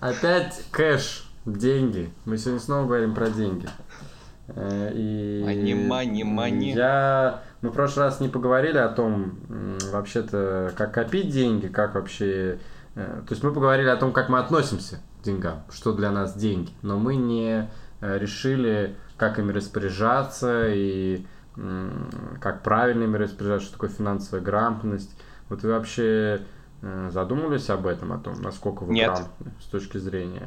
Опять кэш, деньги. Мы сегодня снова говорим про деньги. Мани. Мы в прошлый раз не поговорили о том, вообще-то, как копить деньги, как вообще... То есть мы поговорили о том, как мы относимся к деньгам, что для нас деньги. Но мы не решили, как ими распоряжаться и как правильно ими распоряжаться, что такое финансовая грамотность. Вот вы вообще задумывались об этом, о том, насколько вы грамотны с точки зрения...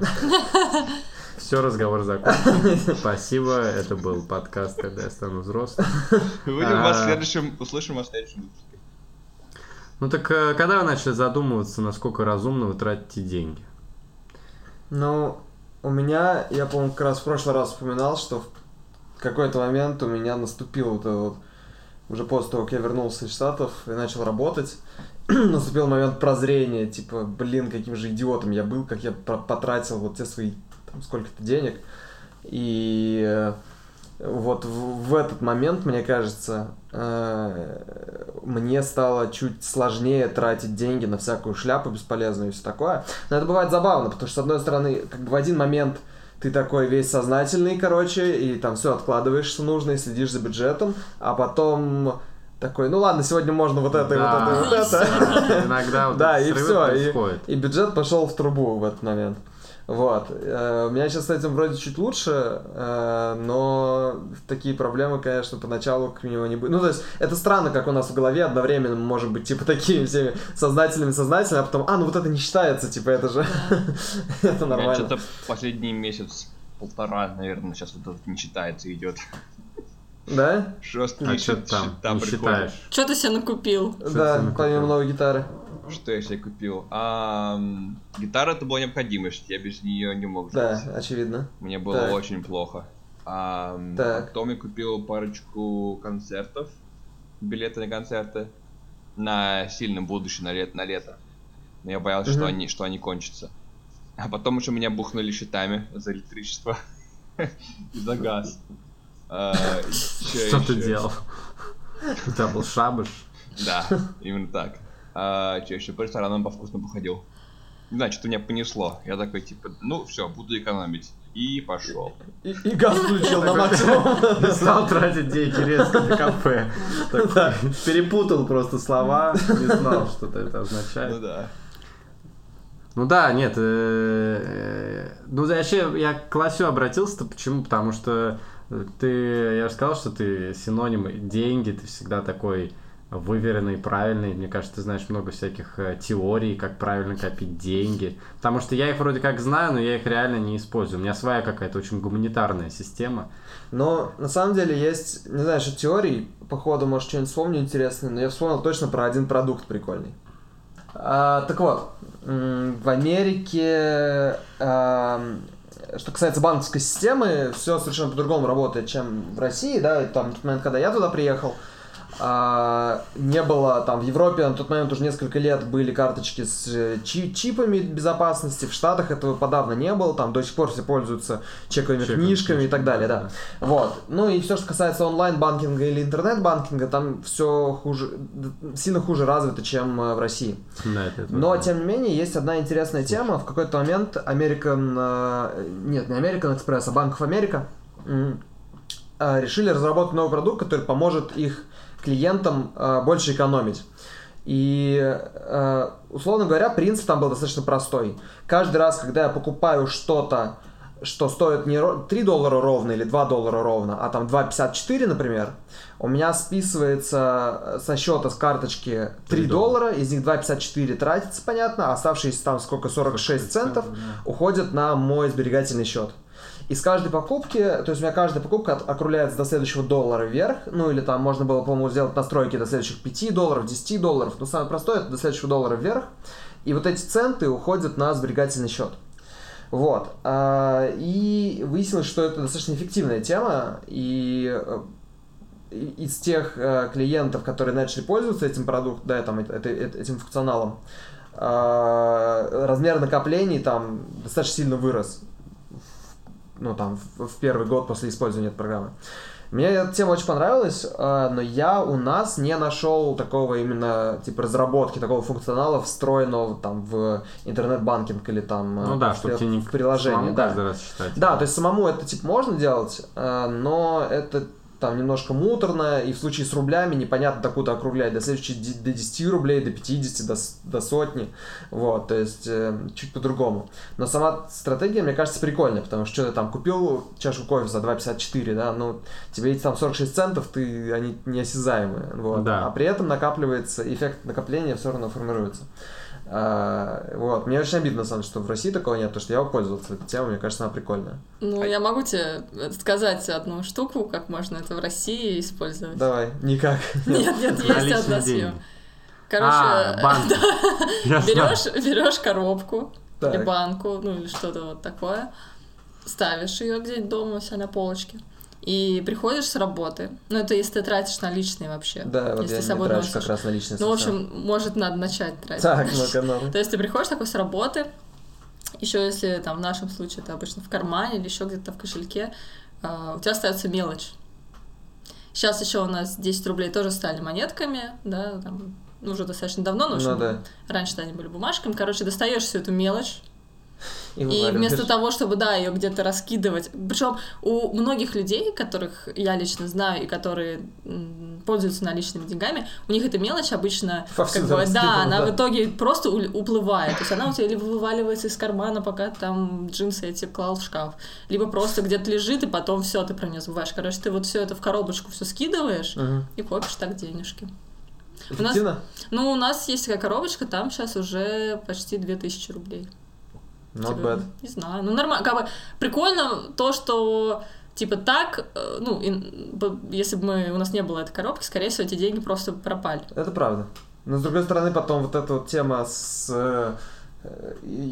Все, разговор закончен. Спасибо, это был подкаст «Когда я стану взрослым». Услышим вас в следующем выпуске. Ну так, когда вы начали задумываться, насколько разумно вы тратите деньги? Ну, у меня, я помню, как раз в прошлый раз вспоминал, что в какой-то момент у меня наступил вот этот вот, уже после того, как я вернулся из Штатов и начал работать, наступил момент прозрения, типа, блин, каким же идиотом я был, как я потратил вот те свои сколько-то денег. И вот в этот момент, мне кажется, мне стало чуть сложнее тратить деньги на всякую шляпу бесполезную и все такое. Но это бывает забавно, потому что, с одной стороны, как бы в один момент ты такой весь сознательный, короче, и там все откладываешь, что нужно, и следишь за бюджетом, а потом... такой, ну ладно, сегодня можно вот это, да, и вот это, и вот это. Иногда вот да, и все, и бюджет пошел в трубу в этот момент. Вот. У меня сейчас с этим вроде чуть лучше, но такие проблемы, конечно, поначалу к нему не будет. Ну, то есть, это странно, как у нас в голове одновременно мы можем быть, типа, такими всеми сознательными, а потом, ну вот это не считается, типа, это же, это нормально. Что-то последний месяц-полтора, наверное, сейчас вот это не считается, идет. Да? Жёсткий что-то там приходишь. Что ты себе накупил? Да, помимо новой гитары. Что я себе купил? Гитара — это была необходимость, я без нее не мог жить. Да, очевидно. Мне было очень плохо. Потом я купил парочку концертов, билеты на концерты, на сильном будущем, на лето. Но я боялся, что они кончатся. А потом еще меня бухнули счетами за электричество и за газ. Что ты делал? У тебя был шабаш? Да, именно так. Че еще по ресторанам повкусно походил. Не знаю, что-то меня понесло. Я такой, типа, ну все, буду экономить. И пошел. И газ включил на максимум. Не стал тратить деньги резко на кафе. Перепутал просто слова, не знал, что это означает. Ну да, нет. Ну вообще, я к Лосю обратился-то почему? Потому что я же сказал, что ты синоним деньги, ты всегда такой выверенный, правильный. Мне кажется, ты знаешь много всяких теорий, как правильно копить деньги. Потому что я их вроде как знаю, но я их реально не использую. У меня своя какая-то очень гуманитарная система. Но на самом деле есть, не знаю, что теорий, походу, может, что-нибудь вспомню интересное, но я вспомнил точно про один продукт прикольный. Так вот, в Америке... Что касается банковской системы, все совершенно по-другому работает, чем в России, да, и там, в тот момент, когда я туда приехал, не было, там, в Европе на тот момент уже несколько лет были карточки с чипами безопасности, в Штатах этого подавно не было, там до сих пор все пользуются чековыми книжками и так далее, да. Вот. Ну и все, что касается онлайн-банкинга или интернет-банкинга, там все хуже, сильно хуже развито, чем в России. Но, тем не менее, есть одна интересная тема. В какой-то момент не American Express, а Bank of America решили разработать новый продукт, который поможет их клиентам больше экономить. И, условно говоря, принцип там был достаточно простой. Каждый раз, когда я покупаю что-то, что стоит не $3 ровно или $2 ровно, а там $2.54, например, у меня списывается со счета, с карточки $3, из них $2.54 тратится, понятно, оставшиеся там сколько, 46 центов, уходят на мой сберегательный счет. И с каждой покупки, то есть у меня каждая покупка округляется до следующего $1 вверх, ну или там можно было, по-моему, сделать настройки до следующих $5, $10, но самое простое это до следующего $1 вверх, и вот эти центы уходят на сберегательный счет. Вот, и выяснилось, что это достаточно эффективная тема, и из тех клиентов, которые начали пользоваться этим продуктом, да, там, этим функционалом, размер накоплений там достаточно сильно вырос. Ну, там, в первый год после использования этой программы. Мне эта тема очень понравилась, но я у нас не нашел такого именно, типа, разработки, такого функционала, встроенного там в интернет-банкинг или там ну, да, чтобы тебе не в приложении. Да. Каждый раз считать, да, да, то есть самому это, типа, можно делать, но это там немножко муторно, и в случае с рублями непонятно такую-то округлять, до следующей до 10 рублей, до 50, до сотни, вот, то есть чуть по-другому. Но сама стратегия, мне кажется, прикольная, потому что ты там купил чашку кофе за 2,54, да, ну, тебе эти там 46 центов, ты, они неосязаемые, вот, да. А при этом накапливается, эффект накопления все равно формируется. Вот. Мне очень обидно, на самом деле, что в России такого нет, потому что я пользовался этой темой, мне кажется, она прикольная. Ну, я могу тебе сказать одну штуку, как можно это в России использовать. Давай, никак. Нет, есть одна съема. Короче, берешь коробку или банку, ну или что-то вот такое, ставишь ее где-то дома у себя на полочке. И приходишь с работы, ну это если ты тратишь наличные вообще. Да, вот если я не трачу как раз наличные. Ну, в общем, может, надо начать тратить. Так, ну-ка. То есть ты приходишь такой с работы, еще если там в нашем случае это обычно в кармане или еще где-то в кошельке, у тебя остается мелочь. Сейчас еще у нас 10 рублей тоже стали монетками, да, там, ну, уже достаточно давно, но ну, да. Раньше-то они были бумажками. Короче, достаешь всю эту мелочь, и вместо того, чтобы, да, ее где-то раскидывать. Причем у многих людей, которых я лично знаю и которые пользуются наличными деньгами, у них эта мелочь обычно, как бы, да, она в итоге просто уплывает. То есть она у тебя либо вываливается из кармана, пока там джинсы эти клал в шкаф, либо просто где-то лежит, и потом все, ты про нее забываешь. Короче, ты вот все это в коробочку все скидываешь и копишь так денежки. У нас есть такая коробочка, там сейчас уже почти 2000 рублей. Not bad. Не знаю, ну нормально, как бы прикольно то, что типа так, ну если бы у нас не было этой коробки, скорее всего эти деньги просто пропали. Это правда. Но с другой стороны потом вот эта вот тема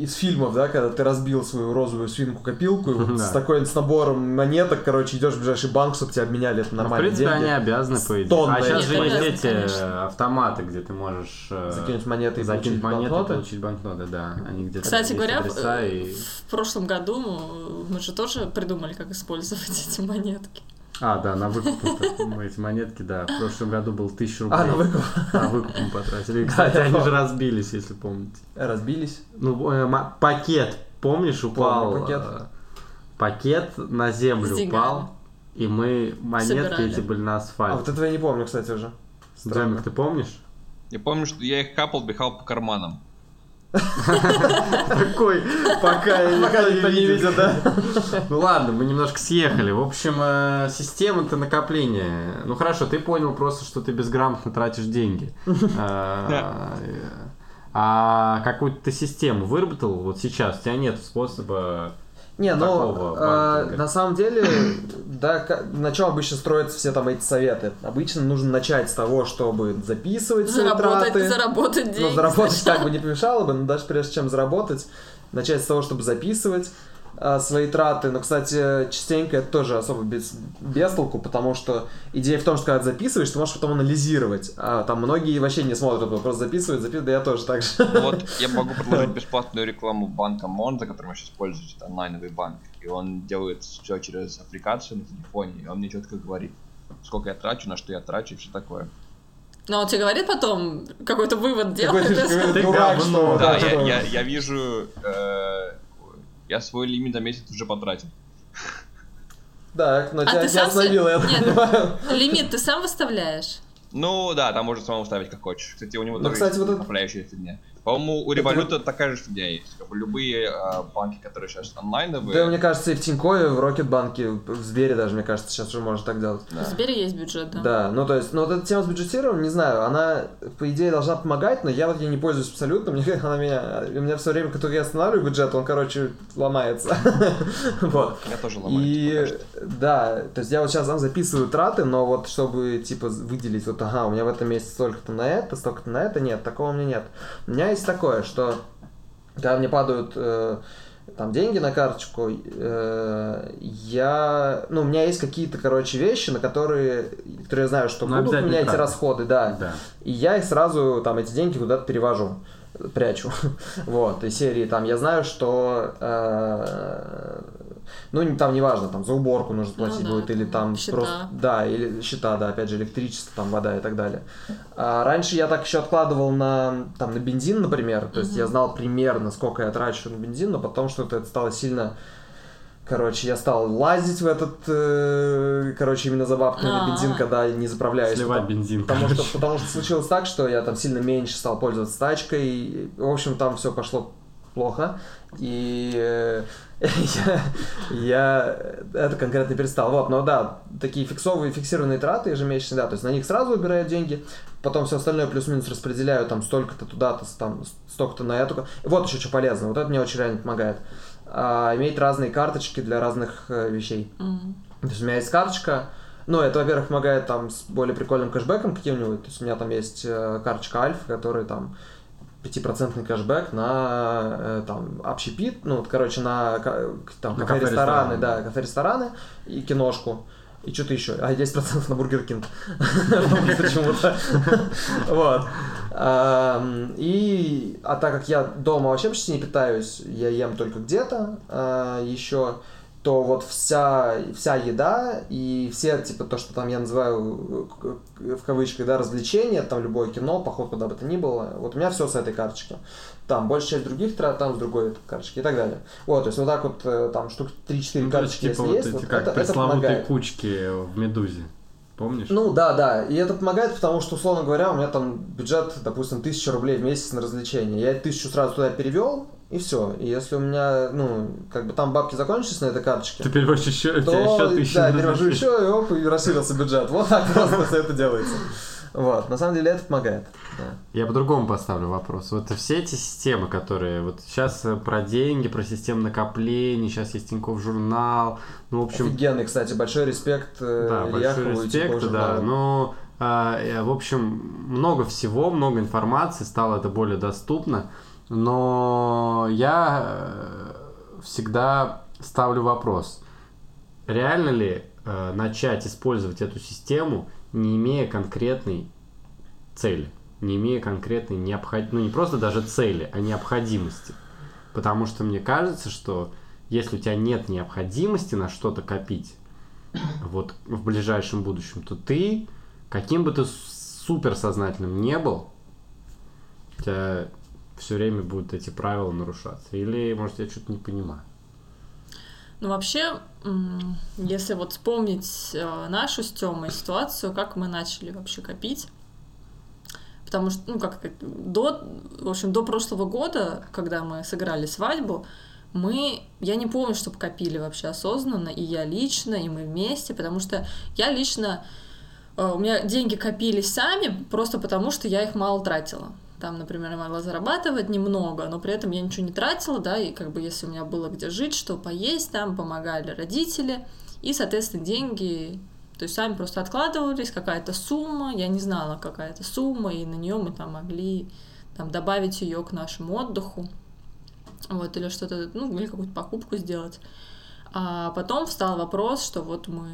из фильмов, да, когда ты разбил свою розовую свинку-копилку, и вот с набором монеток, короче, идешь в ближайший банк, чтобы тебя обменяли это нормальные деньги. В принципе, деньги. Они обязаны, по идее. А сейчас же есть эти автоматы, где ты можешь закинуть монеты и получить банкноты, да. Они где-то. Кстати говоря, в прошлом году мы же тоже придумали, как использовать эти монетки. А, да, на выкуп мы эти монетки, да, в прошлом году было 1000 рублей. А, на выкуп? На выкуп мы потратили. Кстати, они же разбились, если помните. Разбились? Ну, пакет, помнишь, упал? Помню, пакет на землю упал, и мы монетки эти были на асфальт. А вот этого я не помню, кстати, уже. Джемик, ты помнишь? Я помню, что я их капал, бегал по карманам. Такой, пока никто не видел, да? Ну ладно, мы немножко съехали. В общем, система-то накопления. Ну хорошо, ты понял просто, что ты безграмотно тратишь деньги. А какую-то ты систему выработал вот сейчас? У тебя нет способа... Не, ну, на самом деле, да, на чем обычно строятся все там эти советы? Обычно нужно начать с того, чтобы записывать свои траты. Заработать деньги. Ну, заработать так бы не помешало бы, но даже прежде чем заработать, начать с того, чтобы записывать свои траты. Но, кстати, частенько это тоже особо без толку, потому что идея в том, что когда записываешь, ты можешь потом анализировать. А там многие вообще не смотрят, просто записывают, да я тоже так же. Вот я могу предложить бесплатную рекламу банка Монзо, которым вы сейчас пользуетесь, это онлайновый банк. И он делает все через аппликацию на телефоне, и он мне четко говорит, сколько я трачу, на что я трачу и все такое. Но он тебе говорит потом, какой-то вывод делает. Да, я вижу... Я свой лимит за месяц уже потратил. Так, но тебя не остановило, я понимаю. Лимит ты сам выставляешь? Ну да, там можно самому ставить как хочешь. Кстати, у него тоже есть управляющая фигня. По-моему, у Revolut такая же фигня есть. Любые банки, которые сейчас онлайновые. Да, мне кажется, и в Тинькове, в Rocket Bank, в Сбере даже, мне кажется, сейчас уже можно так делать. В Сбере есть бюджет, да. Да, ну то есть, ну вот эта тема с бюджетированием, не знаю, она, по идее, должна помогать, но я вот ей не пользуюсь абсолютно, у меня все время, когда я останавливаю бюджет, он, короче, ломается. Вот. Я тоже ломаюсь. Да, то есть я вот сейчас там записываю траты, но вот чтобы, типа, выделить, вот, ага, у меня в этом месяце столько-то на это, нет, такого у меня нет. У меня есть такое, что когда мне падают там деньги на карточку, у меня есть какие-то, короче, вещи, на которые я знаю, что будут у меня эти расходы, да, и я их сразу, там, эти деньги куда-то перевожу, прячу, вот, из серии, там, я знаю, что Ну, там неважно, там за уборку нужно платить будет, или там счета. Просто... Да, или счета, да, опять же, электричество, там вода и так далее. А раньше я так еще откладывал на бензин, например, то есть я знал примерно, сколько я трачу на бензин, но потом что-то это стало сильно... Короче, я стал лазить в этот, именно за бабками на бензин, когда не заправляюсь. Сливать бензин. Потому что случилось так, что я там сильно меньше стал пользоваться тачкой. И, в общем, там все пошло плохо. И я это конкретно перестал. Вот, но да, такие фиксированные траты ежемесячные, да, то есть на них сразу убирают деньги, потом все остальное плюс-минус распределяю, там столько-то туда-то, там столько-то на эту. Вот еще что полезно, вот это мне очень реально помогает. Иметь разные карточки для разных вещей. То есть у меня есть карточка, ну, это, во-первых, помогает там с более прикольным кэшбэком каким-нибудь, то есть у меня там есть карточка Альф, которая там 5% кэшбэк на там общепит, ну, вот, короче, на там, кафе-рестораны, да, кафе-рестораны и киношку. И что-то еще. 10% на Бургер Кинг. Почему-то. Вот. А так как я дома вообще почти не питаюсь, я ем только где-то еще, то вот вся еда и все, типа, то, что там я называю в кавычках, да, развлечения, там любое кино, поход куда бы то ни было, вот у меня все с этой карточки. Там большая часть других трат, там с другой карточки и так далее. Вот, то есть вот так вот, там штук 3-4 карточки, типа, если вот есть, эти, вот как это пресловутые кучки в «Медузе». Помнишь? Ну да, и это помогает, потому что, условно говоря, у меня там бюджет, допустим, 1000 рублей в месяц на развлечения. Я 1000 сразу туда перевел, и все. И если у меня, там бабки закончились на этой карточке, ты переводишь еще, то, у тебя еще 1000. Да, перевожу еще, и оп, и расширился бюджет. Вот так просто все это делается. Вот, на самом деле это помогает. Я по-другому поставлю вопрос. Вот все эти системы, которые вот сейчас про деньги, про систему накоплений, сейчас есть Тинькофф журнал, ну, в общем... Офигенный, кстати, большой респект. Да, большой респект, да, но, в общем, много всего, много информации, стало это более доступно, но я всегда ставлю вопрос, реально ли начать использовать эту систему, не имея конкретной цели? Не имея конкретной необходимости, ну не просто даже цели, а необходимости. Потому что мне кажется, что если у тебя нет необходимости на что-то копить вот в ближайшем будущем, то ты, каким бы ты суперсознательным не был, у тебя все время будут эти правила нарушаться. Или, может, я что-то не понимаю. Ну, вообще, если вот вспомнить нашу с Тёмой ситуацию, как мы начали вообще копить, потому что, до прошлого года, когда мы сыграли свадьбу, я не помню, чтобы копили вообще осознанно, и я лично, и мы вместе, потому что я лично, у меня деньги копились сами, просто потому что я их мало тратила. Там, например, я могла зарабатывать немного, но при этом я ничего не тратила, да, и если у меня было где жить, что поесть, там помогали родители, и, соответственно, деньги... То есть сами просто откладывались, какая-то сумма, я не знала, какая-то сумма, и на нее мы там могли добавить ее к нашему отдыху, вот, или что-то, или какую-то покупку сделать. А потом встал вопрос, что вот мы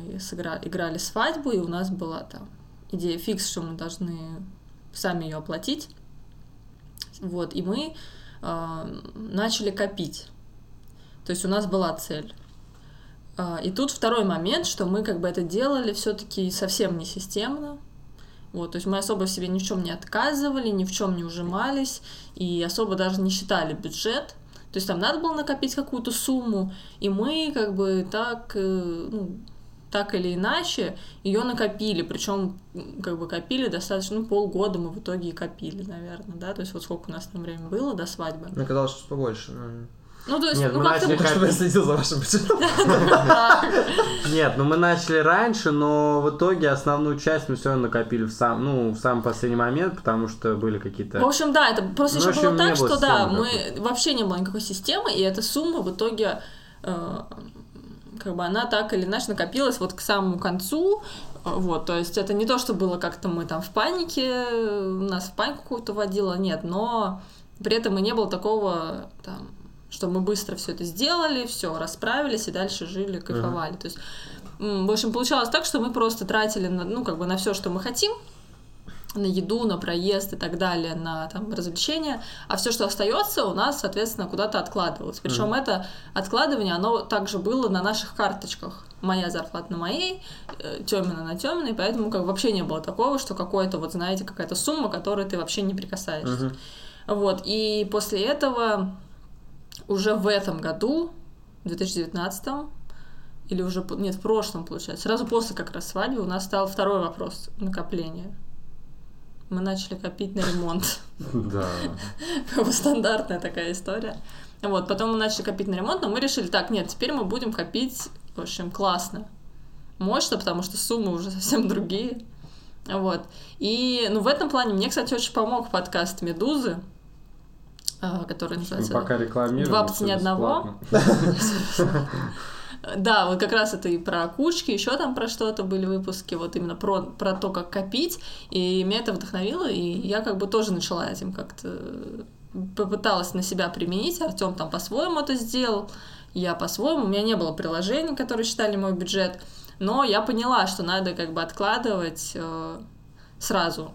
играли свадьбу, и у нас была там идея фикс, что мы должны сами ее оплатить, вот, и мы начали копить, то есть у нас была цель. И тут второй момент, что мы это делали все-таки совсем не системно. Вот, то есть мы особо себе ни в чем не отказывали, ни в чем не ужимались, и особо даже не считали бюджет. То есть там надо было накопить какую-то сумму, и мы так или иначе ее накопили. Причем копили достаточно, полгода мы в итоге и копили, наверное, да. То есть вот сколько у нас там времени было до свадьбы. Мне казалось, что побольше, наверное. Мы следил за вашим бюджетом. Нет, мы начали раньше, но в итоге основную часть мы все равно накопили в самый последний момент, потому что были какие-то... В общем, да, это просто еще было так, что да, мы вообще не было никакой системы, и эта сумма в итоге она так или иначе накопилась вот к самому концу, вот, то есть это не то, что было как-то мы там в панике, нас в панику какую-то водило, нет, но при этом и не было такого что мы быстро все это сделали, все расправились и дальше жили, кайфовали. То есть, в общем, получалось так, что мы просто тратили на все, что мы хотим, на еду, на проезд и так далее, на там, развлечения, а все, что остается, у нас, соответственно, куда-то откладывалось. Причем это откладывание, оно также было на наших карточках. Моя зарплата на моей, Тёмина на Тёминой, поэтому как вообще не было такого, что какой-то, вот знаете, какая-то сумма, которой ты вообще не прикасаешься. Вот, и после этого уже в этом году, в 2019-м, или уже, нет, в прошлом, получается, сразу после как раз свадьбы у нас стал второй вопрос накопления. Мы начали копить на ремонт. Да. Как бы стандартная такая история. Вот, потом мы начали копить на ремонт, но мы решили, так, нет, теперь мы будем копить, в общем, классно, мощно, потому что суммы уже совсем другие. Вот. И, ну, в этом плане мне, кстати, очень помог подкаст «Медузы», который называется «Два птина одного». Да, вот как раз это и про кучки, еще там про что-то были выпуски, вот именно про то, как копить, и меня это вдохновило, и я как бы тоже начала этим как-то, попыталась на себя применить, Артём там по-своему это сделал, я по-своему, у меня не было приложений, которые считали мой бюджет, но я поняла, что надо как бы откладывать сразу.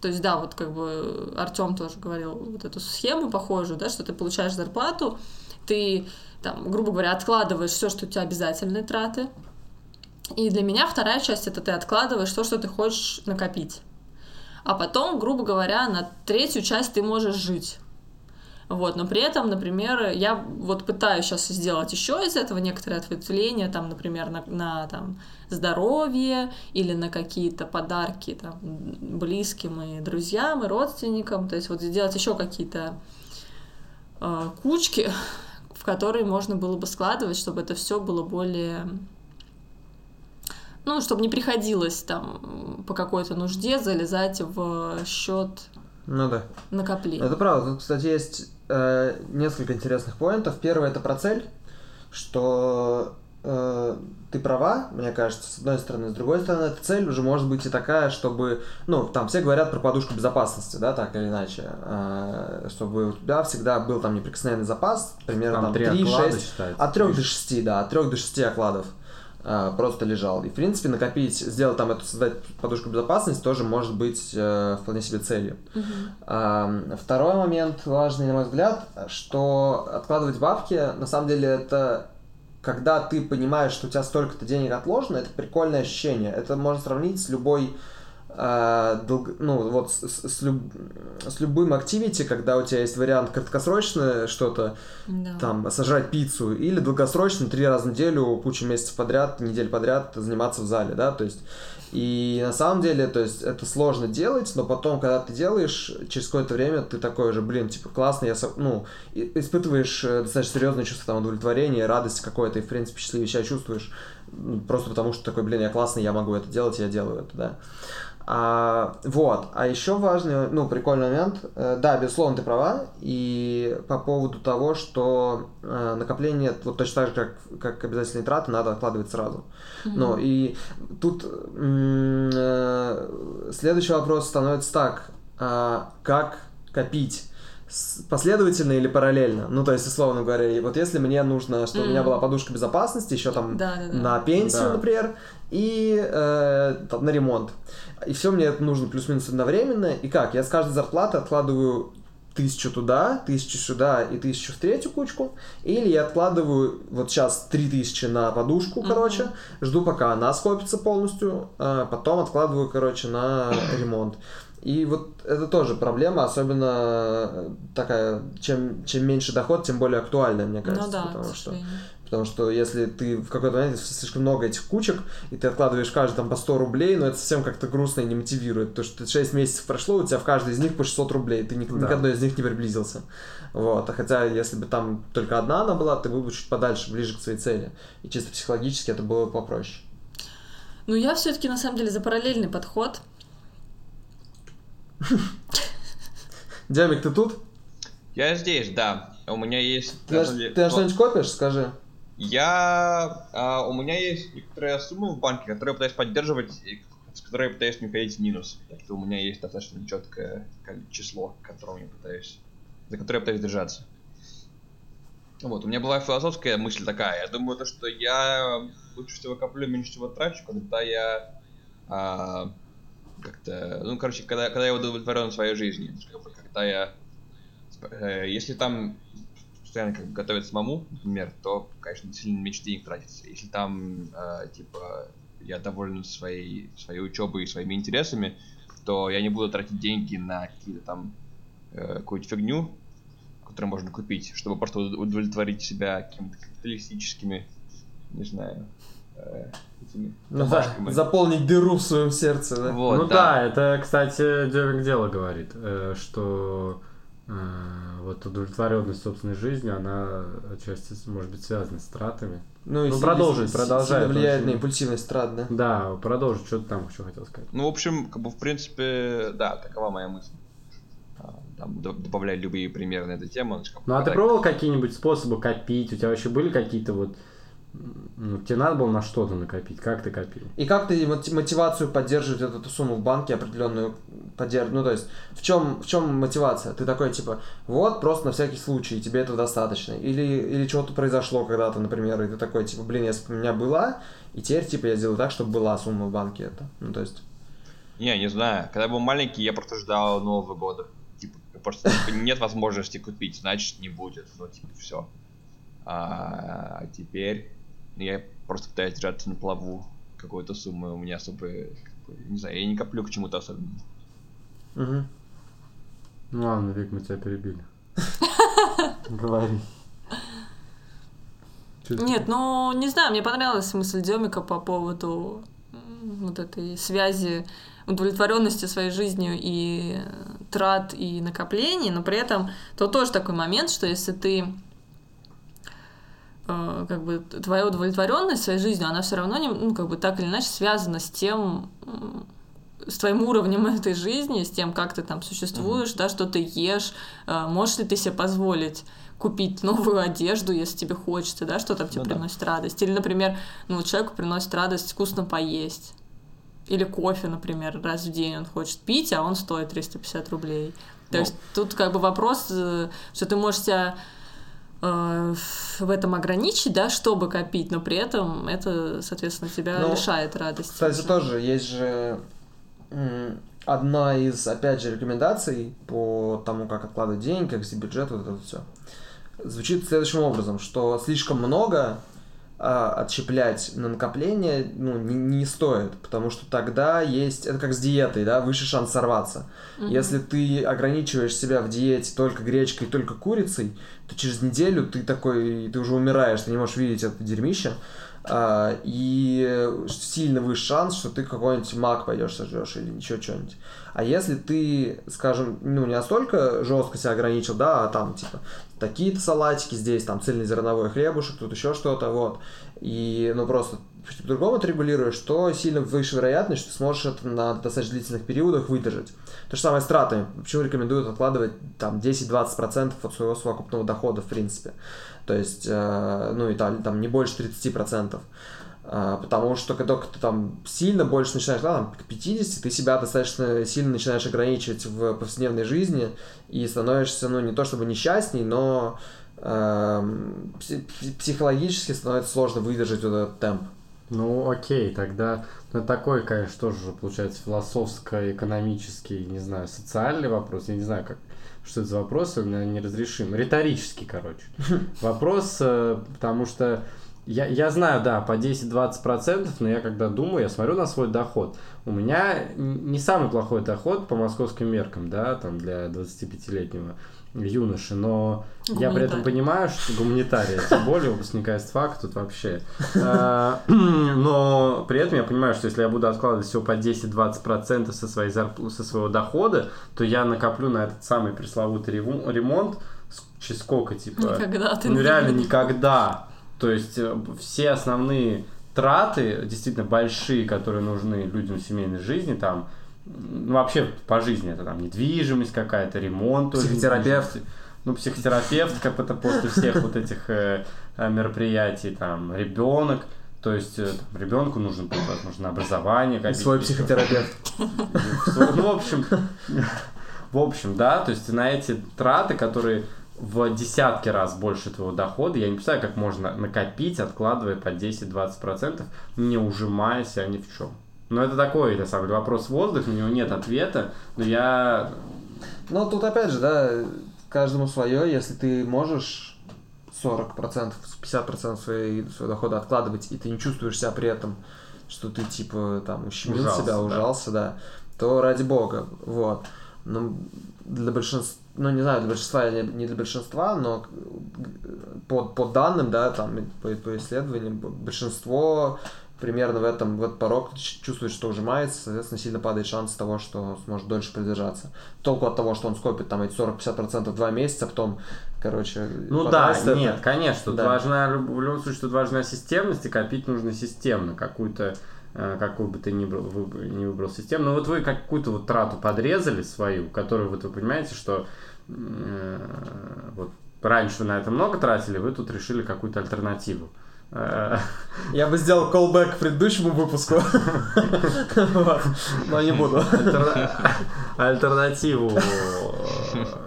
То есть, да, вот как бы Артём тоже говорил вот эту схему похожую, да, что ты получаешь зарплату, ты, там, грубо говоря, откладываешь все, что у тебя обязательные траты. И для меня вторая часть — это ты откладываешь то, что ты хочешь накопить. А потом, грубо говоря, на третью часть ты можешь жить. Вот, но при этом, например, я вот пытаюсь сейчас сделать еще из этого некоторые ответвления, там, например, на там, здоровье или на какие-то подарки там, близким и друзьям, и родственникам, то есть вот сделать еще какие-то кучки, в которые можно было бы складывать, чтобы это все было более... Ну, чтобы не приходилось там по какой-то нужде залезать в счет накопления. Это правда. Тут, кстати, есть несколько интересных поинтов. Первое – это про цель, что ты права, мне кажется, с одной стороны. С другой стороны, эта цель уже может быть и такая, чтобы... Ну, там все говорят про подушку безопасности, да, так или иначе. Чтобы у тебя всегда был там неприкосновенный запас, примерно там 3-6... От 3 до 6, да, от 3 до 6 окладов просто лежал. И, в принципе, накопить, сделать там эту, создать подушку безопасности тоже может быть вполне себе целью. Второй момент важный, на мой взгляд, что откладывать бабки, на самом деле, это... Когда ты понимаешь, что у тебя столько-то денег отложено, это прикольное ощущение. Это можно сравнить с любой, с любым активити, когда у тебя есть вариант краткосрочное что-то, там, сожрать пиццу, или долгосрочно 3 раза в неделю, кучу месяцев подряд, недель подряд заниматься в зале, да, то есть... И на самом деле, то есть, это сложно делать, но потом, когда ты делаешь, через какое-то время ты такой уже, блин, типа, классно, я, ну, испытываешь достаточно серьезное чувство там удовлетворения, радости какой-то, и, в принципе, счастливее себя чувствуешь, просто потому что такой, блин, я классный, я могу это делать, я делаю это, да. Вот, а еще важный, ну, прикольный момент, да, безусловно, ты права, и по поводу того, что накопление, вот точно так же, как обязательные траты, надо откладывать сразу. Ну, и тут следующий вопрос становится так, как копить? Последовательно или параллельно? Ну, то есть, условно говоря, вот если мне нужно, чтобы у меня была подушка безопасности, еще там на пенсию, например, и там, на ремонт. И все мне это нужно плюс-минус одновременно. И как? Я с каждой зарплаты откладываю 1000 туда, 1000 сюда и 1000 в третью кучку. или я откладываю вот сейчас 3000 на подушку, короче, жду, пока она скопится полностью, а потом откладываю, короче, на ремонт. И вот это тоже проблема, особенно такая, чем меньше доход, тем более актуальная, мне кажется. Ну да, потому что если ты в какой-то момент слишком много этих кучек, и ты откладываешь каждый там по 100 рублей, но это совсем как-то грустно и не мотивирует, потому что 6 месяцев прошло, у тебя в каждой из них по 600 рублей, ты ни к одной из них не приблизился. Вот. А хотя, если бы там только одна она была, ты был бы чуть подальше, ближе к своей цели. И чисто психологически это было бы попроще. Ну, я все-таки на самом деле за параллельный подход. Демик, ты тут? Я здесь, да. У меня есть... Ты что-нибудь копишь? Скажи. У меня есть некоторая сумма в банке, которую я пытаюсь поддерживать, и с которой я пытаюсь не уходить в минус. Так что у меня есть достаточно четкое число, за которое я пытаюсь держаться. Вот, у меня была философская мысль такая. Я думаю, то, что я лучше всего коплю, меньше всего трачу, когда я... как-то, ну, короче, когда я удовлетворен своей жизнью, когда я, если там постоянно как бы готовят самому, например, то, конечно, сильно меньше денег тратится. Если там, типа, я доволен своей учебой и своими интересами, то я не буду тратить деньги на какие-то там какую-то фигню, которую можно купить, чтобы просто удовлетворить себя какими-то капиталистическими, не знаю, ну да, заполнить дыру в своем сердце, да? Вот, ну да, это, кстати, Дерек Дело говорит, что вот удовлетворенность собственной жизнью, она отчасти, может быть, связана с тратами. Ну продолжает. Это влияет на импульсивность трат, да? Да, продолжить, что ты там еще хотел сказать. Ну, в общем, как бы, в принципе, да, такова моя мысль. Там, добавляй любые примеры на эту тему. Ну, а ты пробовал какие-нибудь способы копить? У тебя вообще были какие-то вот... Ну, тебе надо было на что-то накопить? Как ты копил? И как ты мотивацию поддерживать эту сумму в банке определенную поддерживать? Ну, то есть, в чем мотивация? Ты такой, типа, вот, просто на всякий случай, тебе этого достаточно. Или что-то произошло когда-то, например, и ты такой, типа, блин, если бы у меня была, и теперь, типа, я сделаю так, чтобы была сумма в банке. Это. Ну, то есть... Не знаю. Когда я был маленький, я просто ждал Нового года. Типа, просто типа, нет возможности купить, значит, не будет. Ну, типа, все. А теперь... Я просто пытаюсь держаться на плаву. Какую-то сумму у меня особо... Не знаю, я не коплю к чему-то особенному. Угу. Ну ладно, Вик, мы тебя перебили. Говори. Нет, ну не знаю, мне понравилась мысль Демика по поводу вот этой связи удовлетворенности своей жизнью и трат, и накоплений, но при этом то тоже такой момент, что если ты... как бы твоя удовлетворенность своей жизнью, она все равно, ну, как бы так или иначе связана с тем, с твоим уровнем этой жизни, с тем, как ты там существуешь, да, что ты ешь, можешь ли ты себе позволить купить новую одежду, если тебе хочется, да, что там тебе приносит радость. Или, например, ну, человеку приносит радость вкусно поесть. Или кофе, например, раз в день он хочет пить, а он стоит 350 рублей. То есть тут как бы вопрос, что ты можешь себя... в этом ограничить, да, чтобы копить, но при этом это, соответственно, тебя лишает радости. Кстати, тоже есть же одна из, опять же, рекомендаций по тому, как откладывать деньги, как вести бюджет, вот это все. Звучит следующим образом, что слишком много отщеплять на накопление, ну, не стоит, потому что тогда есть... Это как с диетой, да, выше шанс сорваться. Mm-hmm. Если ты ограничиваешь себя в диете только гречкой, только курицей, то через неделю ты такой... Ты уже умираешь, ты не можешь видеть это дерьмище, и сильно выше шанс, что ты какой-нибудь мак пойдешь сожрешь или еще что-нибудь. А если ты, скажем, ну, не настолько жестко себя ограничил, да, а там, типа, такие-то салатики здесь, там, цельнозерновой хлебушек, тут еще что-то, вот. И, ну, просто по-другому ты регулируешь, то сильно выше вероятность, что ты сможешь это на достаточно длительных периодах выдержать. То же самое с тратами. Почему рекомендуют откладывать, там, 10-20% от своего совокупного дохода, в принципе. То есть, ну, и там не больше 30%. Потому что, когда ты там сильно больше начинаешь, да, там, к 50, ты себя достаточно сильно начинаешь ограничивать в повседневной жизни и становишься, ну, не то чтобы несчастней, но психологически становится сложно выдержать вот этот темп. Ну, окей, тогда... Ну, такой, конечно, тоже получается философско-экономический, не знаю, социальный вопрос. Я не знаю, как... Что это за вопрос, у меня неразрешим. Риторический, короче. Вопрос, потому что... Я знаю, да, по 10-20%, но я когда думаю, я смотрю на свой доход. У меня не самый плохой доход по московским меркам, да, там для 25-летнего юноши, но я при этом понимаю, что гуманитарий, тем более выпускника ИСТФАК тут вообще. Но при этом я понимаю, что если я буду откладывать всего по 10-20% со своего дохода, то я накоплю на этот самый пресловутый ремонт через сколько, типа... Никогда. Ну реально никогда. То есть все основные траты, действительно большие, которые нужны людям в семейной жизни, там, ну, вообще по жизни, это там недвижимость какая-то, ремонт. Психотерапевт. Ну, психотерапевт, как это после всех вот этих мероприятий, там, ребенок. То есть там, ребенку нужно образование. И свой психотерапевт. Ну, в общем, да, то есть на эти траты, которые... в десятки раз больше твоего дохода. Я не представляю, как можно накопить, откладывая по 10-20%, не ужимая себя ни в чем. Ну, это такой, на самом деле, вопрос-воздух, у него нет ответа, но я... Ну, тут опять же, да, каждому свое, если ты можешь 40%, 50% своего дохода откладывать, и ты не чувствуешь себя при этом, что ты, типа, там, ущемил себя, ужался, да, то ради бога, вот. Ну, для большинства, ну, не знаю, для большинства или не для большинства, но по данным, да, там, по исследованиям, большинство... примерно в этот порог чувствует, что ужимается, соответственно, сильно падает шанс того, что сможет дольше продержаться. Толку от того, что он скопит там эти 40-50% 2 месяца, а потом, короче... Ну да, нет, конечно, тут важна, в любом случае, тут важна системность, и копить нужно системно, какую-то, какую бы ты ни выбрал систему. Но вот вы какую-то вот трату подрезали свою, которую вот вы понимаете, что... вот раньше вы на это много тратили, вы тут решили какую-то альтернативу. Я бы сделал колбэк к предыдущему выпуску, но не буду. Альтернативу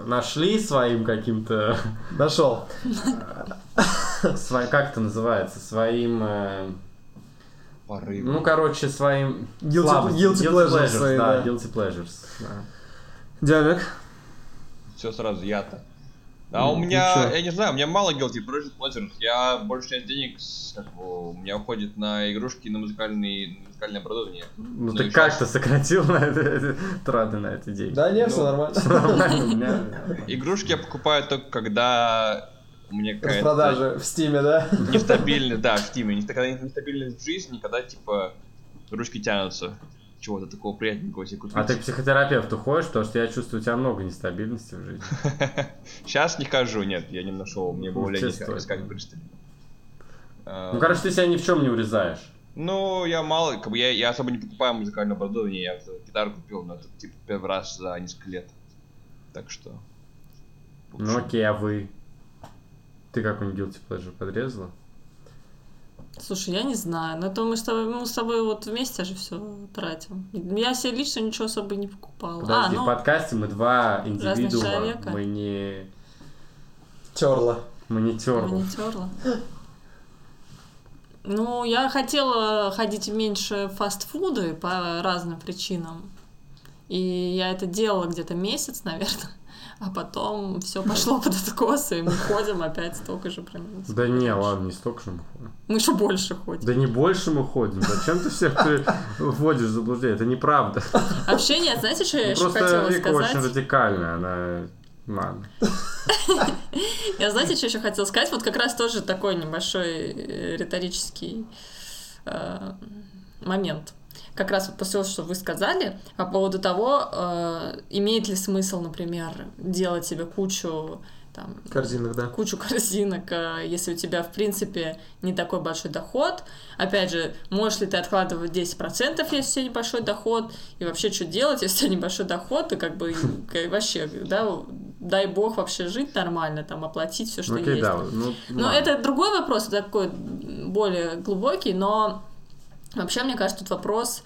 нашли своим каким-то... Нашел. Как это называется? Своим... Ну, короче, своим... Guilty pleasures. Да, guilty pleasures. Демик? Все сразу, я-то. А у меня, я не знаю, у меня мало guilty pleasures, я большая часть денег как бы, у меня уходит на игрушки и на музыкальное оборудование. Ну, ты как-то сократил на это, траты на эти деньги? Да нет, все нормально. Игрушки я покупаю только когда у меня какая-то... Распродажи в Steam, да? Нестабильно, да, в Steam. Когда нестабильность в жизни, когда типа ручки тянутся. Чего-то такого приятненького себе купить. А ты к психотерапевту ходишь, потому что я чувствую, у тебя много нестабильности в жизни. Сейчас не хожу, нет, я не нашел, мне было лень искать брюшки. Ну, короче, ты себя ни в чем не урезаешь. Ну, я мало, как бы я особо не покупаю музыкальное оборудование, я гитару купил, но это типа первый раз за несколько лет. Так что... Ну окей, а вы? Ты какой-нибудь guilty pleasure подрезала? Слушай, я не знаю, но это мы с тобой вот вместе же все тратим. Я себе лично ничего особо не покупала. Подожди, в подкасте мы два индивидуума, мы не... Терла. Мы не терла. Ну, я хотела ходить меньше фастфуда по разным причинам. И я это делала где-то месяц, наверное. А потом все пошло под откос, и мы ходим опять столько же примерно. Да не, ладно, не столько же мы ходим. Мы еще больше ходим. Да не больше мы ходим. Зачем ты всех вводишь в заблуждение? Это неправда. Вообще нет, знаете, что я еще хотела сказать? Просто Вика очень радикальная, она... Ладно. Я, знаете, что еще хотела сказать? Вот как раз тоже такой небольшой риторический момент. Как раз вот после того, что вы сказали, по поводу того, имеет ли смысл, например, делать себе кучу там, корзинок, да? Кучу корзинок, если у тебя, в принципе, не такой большой доход. Опять же, можешь ли ты откладывать 10%, если у тебя небольшой доход, и вообще что делать, если у тебя небольшой доход, и как бы вообще, да, дай бог вообще жить нормально, там, оплатить все, что есть. Да, но это другой вопрос, такой более глубокий, но... Вообще, мне кажется, тут вопрос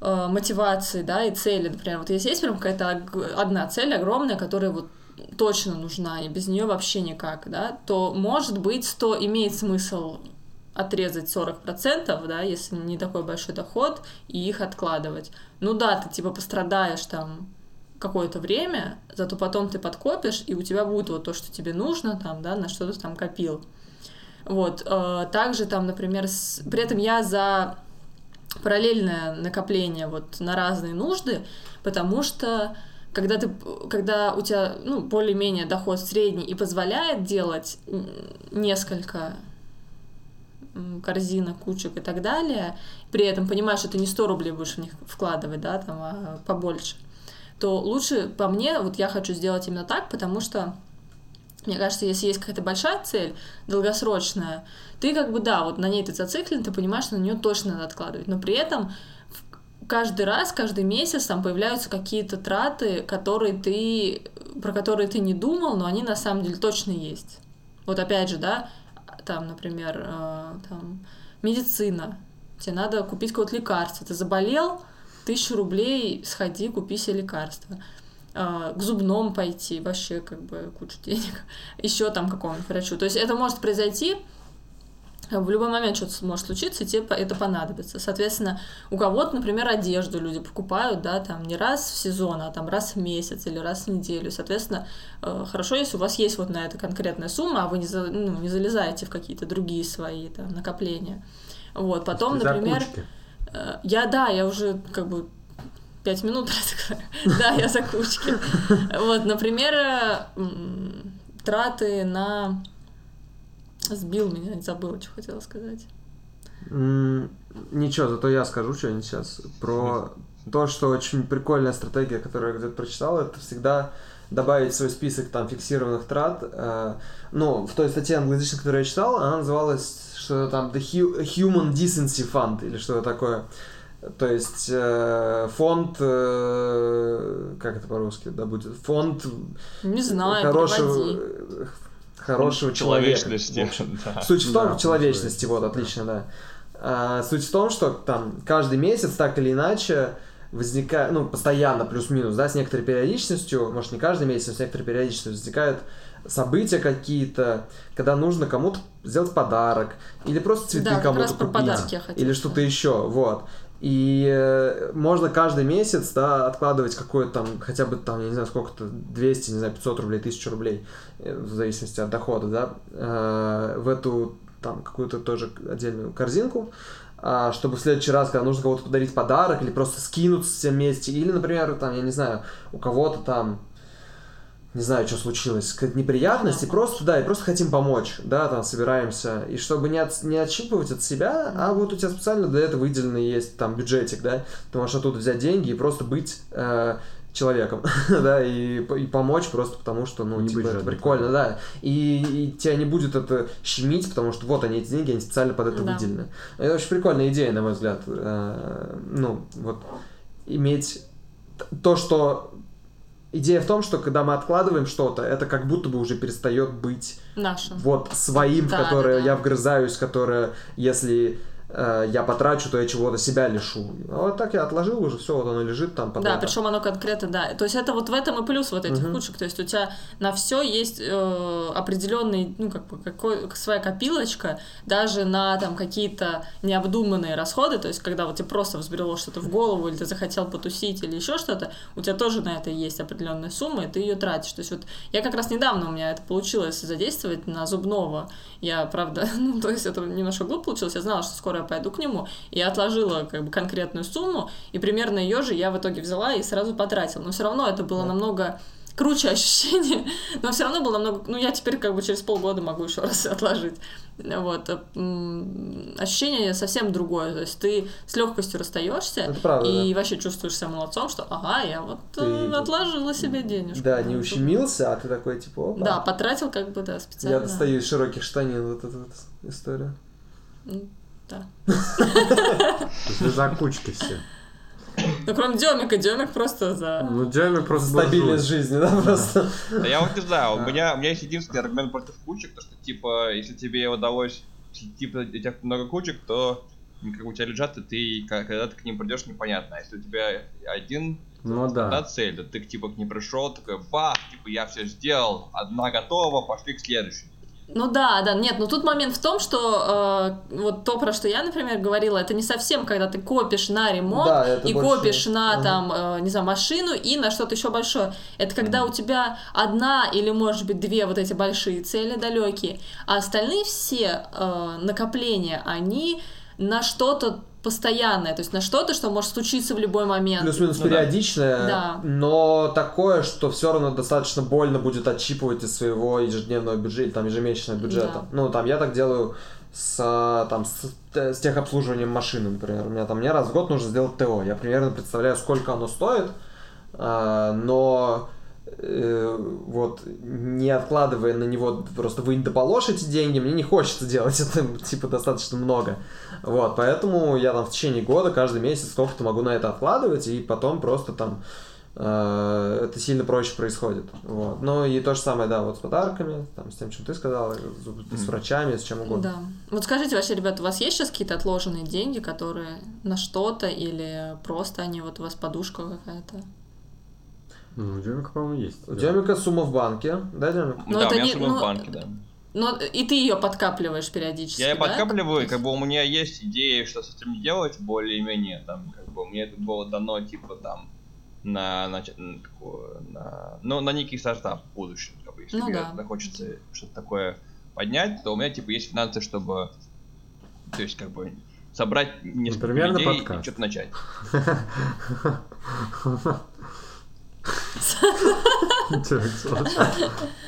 мотивации, да, и цели, например. Вот если есть прям какая-то одна цель огромная, которая вот точно нужна, и без нее вообще никак, да, то, может быть, имеет смысл отрезать 40%, да, если не такой большой доход, и их откладывать. Ну да, ты типа пострадаешь там какое-то время, зато потом ты подкопишь, и у тебя будет вот то, что тебе нужно, там, да, на что ты там копил. Вот, также там, например, при этом я за параллельное накопление вот на разные нужды, потому что когда у тебя, ну, более-менее доход средний и позволяет делать несколько корзинок, кучек и так далее, при этом понимаешь, что ты не 100 рублей будешь в них вкладывать, да, там, а побольше, то лучше, по мне, вот я хочу сделать именно так, потому что мне кажется, если есть какая-то большая цель, долгосрочная, ты как бы, да, вот на ней ты зациклен, ты понимаешь, что на нее точно надо откладывать. Но при этом каждый раз, каждый месяц там появляются какие-то траты, про которые ты не думал, но они на самом деле точно есть. Вот опять же, да, там, например, медицина. Тебе надо купить какое-то лекарство. Ты заболел, 1000 рублей, сходи, купи себе лекарство. К зубному пойти, вообще как бы кучу денег, еще там к какому-нибудь врачу. То есть это может произойти В любой момент что-то может случиться, и тебе это понадобится. Соответственно, у кого-то, например, одежду люди покупают, да, там не раз в сезон, а там раз в месяц или раз в неделю. Соответственно, хорошо, если у вас есть вот на это конкретная сумма, а вы не залезаете в какие-то другие свои там накопления. Вот, потом, например... Закучки. Я уже как бы 5 минут говорю. Да, я закучки. Вот, например, траты на... Сбил меня, забыла, что хотела сказать. Ничего, зато я скажу что-нибудь сейчас. Про то, что очень прикольная стратегия, которую я где-то прочитал, это всегда добавить свой список там фиксированных трат. Ну, в той статье англоязычной, которую я читал, она называлась что-то там The Human Decency Fund или что-то такое. То есть фонд, как это по-русски, да, будет? Фонд... Не знаю, хорошего человека. Да. Суть в том, да, в человечности, вот, отлично, да. Суть в том, что там каждый месяц, так или иначе, возникает, ну, постоянно, плюс-минус, да, с некоторой периодичностью, может, не каждый месяц, но с некоторой периодичностью возникают события какие-то, когда нужно кому-то сделать подарок, или просто цветы да, кому-то купить, подарки я хотела, или что-то еще, вот. И можно каждый месяц, да, откладывать какое-то там, хотя бы там, я не знаю, сколько-то, 200, не знаю, 500 рублей, 1000 рублей, в зависимости от дохода, да, в эту там какую-то тоже отдельную корзинку, чтобы в следующий раз, когда нужно кому-то подарить подарок, или просто скинуться все вместе, или, например, там, я не знаю, у кого-то там, не знаю, что случилось, какая-то неприятность, и просто, да, и просто хотим помочь, да, там, собираемся, и чтобы не отщипывать от себя, а вот у тебя специально для этого выделенный есть, там, бюджетик, да, ты можешь оттуда взять деньги и просто быть человеком, да, и помочь просто потому, что, ну, не типа, это прикольно, да, и тебя не будет это щемить, потому что вот они, эти деньги, они специально под это выделены. Это очень прикольная идея, на мой взгляд, ну, вот, иметь то, что... Идея в том, что когда мы откладываем что-то, это как будто бы уже перестает быть нашим. Вот своим, да, в которое я вгрызаюсь, которое, если я потрачу, то я чего-то себя лишу. А вот так я отложил уже, все, вот оно лежит там. Да, причем оно конкретно, да. То есть это вот в этом и плюс вот этих кучек. То есть у тебя на все есть определенный, ну, как бы, своя копилочка, даже на там какие-то необдуманные расходы, то есть когда вот тебе просто взбрело что-то в голову, или ты захотел потусить, или еще что-то, у тебя тоже на это есть определенная сумма, и ты ее тратишь. То есть вот я как раз недавно у меня это получилось задействовать на зубного. Я, правда, ну, то есть это немножко глупо получилось, я знала, что скоро я пойду к нему, и отложила как бы конкретную сумму, и примерно ее же я в итоге взяла и сразу потратила. Но все равно это было намного круче ощущение, но все равно было намного... Ну, я теперь как бы через полгода могу еще раз отложить. Вот. Ощущение совсем другое. То есть ты с легкостью расстаешься и вообще чувствуешь себя молодцом, что ага, я вот ты... отложила себе денежку. Да, не ущемился, а ты такой типа... Опа. Да, потратил как бы, да, специально. Я достаю из широких штанин вот эту вот историю. Да. За кучки все. Ну, кроме Демика, Демик просто за... Ну, Демик просто стабильность жизни, да, просто. Да я вот не знаю, у меня есть единственный аргумент против кучек, то что, типа, если тебе удалось, типа, у тебя много кучек, то как у тебя лежат, и ты, когда ты к ним придешь, непонятно. А если у тебя один, ну, одна цель, то ты, типа, к ним пришел, такой, бах, типа, я все сделал, одна готова, пошли к следующей. Ну да, нет, но тут момент в том, что вот то, про что я, например, говорила, это не совсем, когда ты копишь на ремонт да, и больше... копишь на, там, не знаю, машину и на что-то еще большое. Это когда у тебя одна или, может быть, две вот эти большие цели далекие, а остальные все накопления, они на что-то постоянное, то есть на что-то, что может случиться в любой момент. Плюс-минус периодичное, да. Но такое, что все равно достаточно больно будет отщипывать из своего ежедневного бюджета, там, ежемесячного бюджета. Да. Ну, там, я так делаю с техобслуживанием машины, например. У меня там мне раз в год нужно сделать ТО. Я примерно представляю, сколько оно стоит, но... вот, не откладывая на него, просто вы не дополошите деньги, мне не хочется делать это, типа, достаточно много. Вот, поэтому я там в течение года, каждый месяц сколько-то могу на это откладывать, и потом просто там это сильно проще происходит. Вот. Ну и то же самое, да, вот с подарками, там, с тем, чем ты сказала, с врачами, с чем угодно. Да. Вот скажите вообще, ребята, у вас есть сейчас какие-то отложенные деньги, которые на что-то, или просто они вот у вас подушка какая-то? Ну, у Демика, по-моему, есть. У Демика сумма в банке, да, Демик? Ну, да, у меня сумма в банке, да. Но и ты ее подкапливаешь периодически. Я ее подкапливаю, как бы у меня есть идеи, что с этим делать, более-менее, там, как бы мне это было дано, типа, там, на некий стартап в будущем, как бы, если мне захочется что-то такое поднять, то у меня, типа, есть финансы, чтобы, то есть, как бы, собрать несколько людей и что-то начать.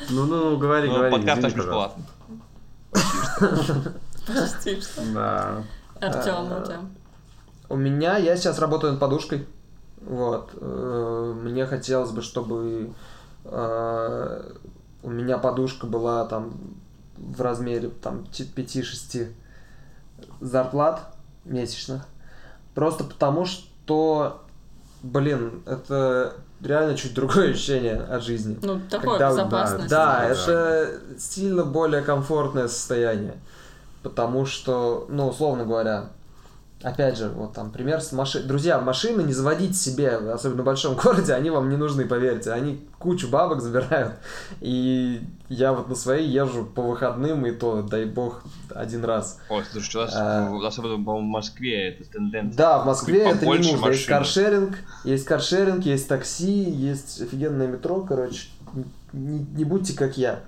Ну, говори. Подкаст очень бесплатный. Почти что. Да. Артём, у тебя? У меня, я сейчас работаю над подушкой. Вот. Мне хотелось бы, чтобы у меня подушка была там в размере там 5-6 зарплат месячных. Просто потому, что, блин, это реально чуть другое ощущение от жизни. Ну, такое безопасное. Да, это сильно более комфортное состояние. Потому что, ну, условно говоря, опять же, вот там пример с машиной. Друзья, машины не заводить себе, особенно в большом городе, они вам не нужны, поверьте. Они кучу бабок забирают. И я вот на своей езжу по выходным, и то, дай бог, один раз. Ой, слушай, у нас, особенно в Москве, это тенденция. Да, в Москве это не нужно. Машины. Есть каршеринг, есть такси, есть офигенное метро, короче. Не будбудьте как я.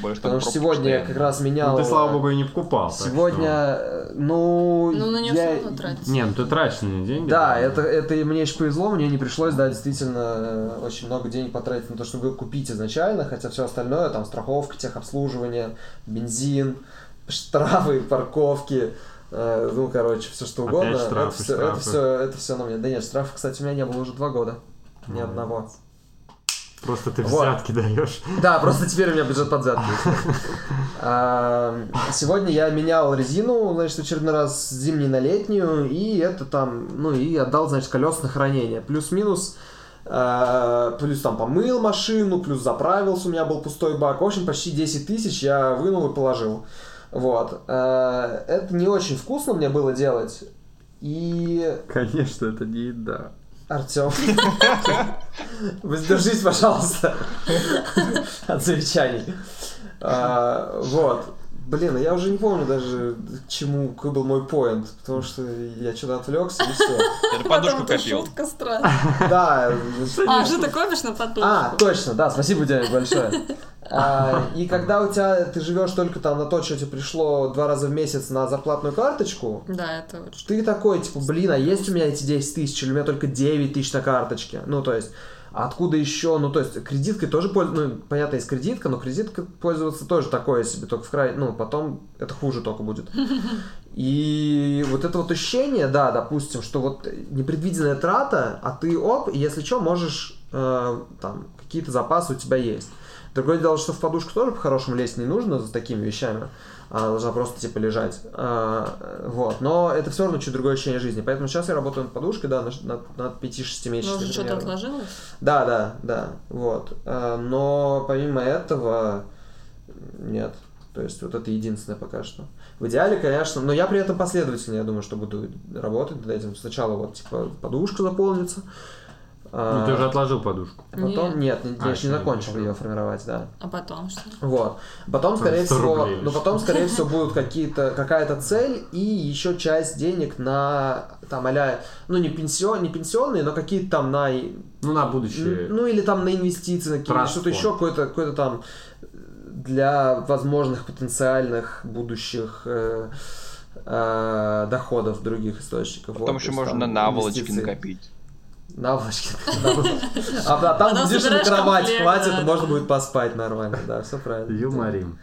Потому что сегодня я как раз менял... Ну, ты, слава богу, и не покупал. Сегодня, что... Ну, на нее все равно тратится. Не, ну ты тратишь на нее деньги. Да, это мне еще повезло, мне не пришлось, да, действительно, очень много денег потратить на то, чтобы купить изначально, хотя все остальное, там, страховка, техобслуживание, бензин, штрафы, парковки, ну, короче, все что угодно. Опять штрафы. Это все на мне. Да нет, штрафы, кстати, у меня не было уже 2 года. Ни одного. Просто ты взятки даешь. Да, просто теперь у меня бюджет под взятки. Сегодня я менял резину, значит, в очередной раз с зимней на летнюю, и это там, ну, и отдал, значит, колеса на хранение. Плюс-минус, плюс там помыл машину, плюс заправился, у меня был пустой бак. В общем, почти 10 тысяч я вынул и положил. Вот. Это не очень вкусно мне было делать. И... Конечно, это не еда. Артём, воздержись, пожалуйста, от замечаний. Вот. Блин, я уже не помню даже, к чему, какой был мой поинт, потому что я что-то отвлекся, и все. Ты подушку копил. Шутка странная. Да. Что ты копишь на подушку? Точно, да, спасибо тебе большое. И когда у тебя, ты живешь только там на то, что тебе пришло 2 раза в месяц на зарплатную карточку, да, это очень... ты такой, типа, блин, а есть у меня эти 10 тысяч, или у меня только 9 тысяч на карточке, ну, то есть, откуда еще, ну, то есть, кредиткой тоже пользуются, ну, понятно, есть кредитка, но кредиткой пользоваться тоже такое себе, только в край, ну, потом это хуже только будет. И вот это вот ощущение, да, допустим, что вот непредвиденная трата, а ты, оп, и если что, можешь, там, какие-то запасы у тебя есть. Другое дело, что в подушку тоже по-хорошему лезть не нужно за такими вещами. Она должна просто, типа, лежать. Вот. Но это все равно чуть другое ощущение жизни. Поэтому сейчас я работаю над подушкой, да, над 5-6 месяцев. Ну, что-то отложилось? Да. Вот. Но помимо этого нет. То есть вот это единственное пока что. В идеале, конечно, но я при этом последовательно, я думаю, что буду работать над этим. Сначала вот, типа, подушка заполнится. Ну, ты уже отложил подушку. Потом, нет, я еще не закончил ее формировать, да. А потом что? Вот. Потом, скорее всего, будут какая-то цель и еще часть денег на, там, а-ля, ну, не пенсионные, но какие-то там на... Ну, на будущее. Ну, или там на инвестиции, на какие-то, что-то еще, какое-то там для возможных потенциальных будущих... доходов других источников. Потом вот, еще можно там, на наволочки накопить. Наволочки. А там будешь на кровать, хватит, можно будет поспать нормально, да, все правильно. Юморим.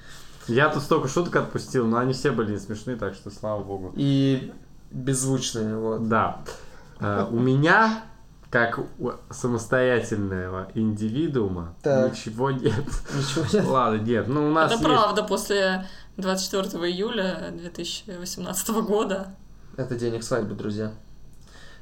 Я тут столько шуток отпустил, но они все были смешные, так что слава богу. И беззвучные, вот. Да. У меня, как у самостоятельного индивидуума, ничего нет. Ничего нет? Ладно, нет, ну у нас есть... Это правда, после 24 июля 2018 года. Это денег свадьбы, друзья.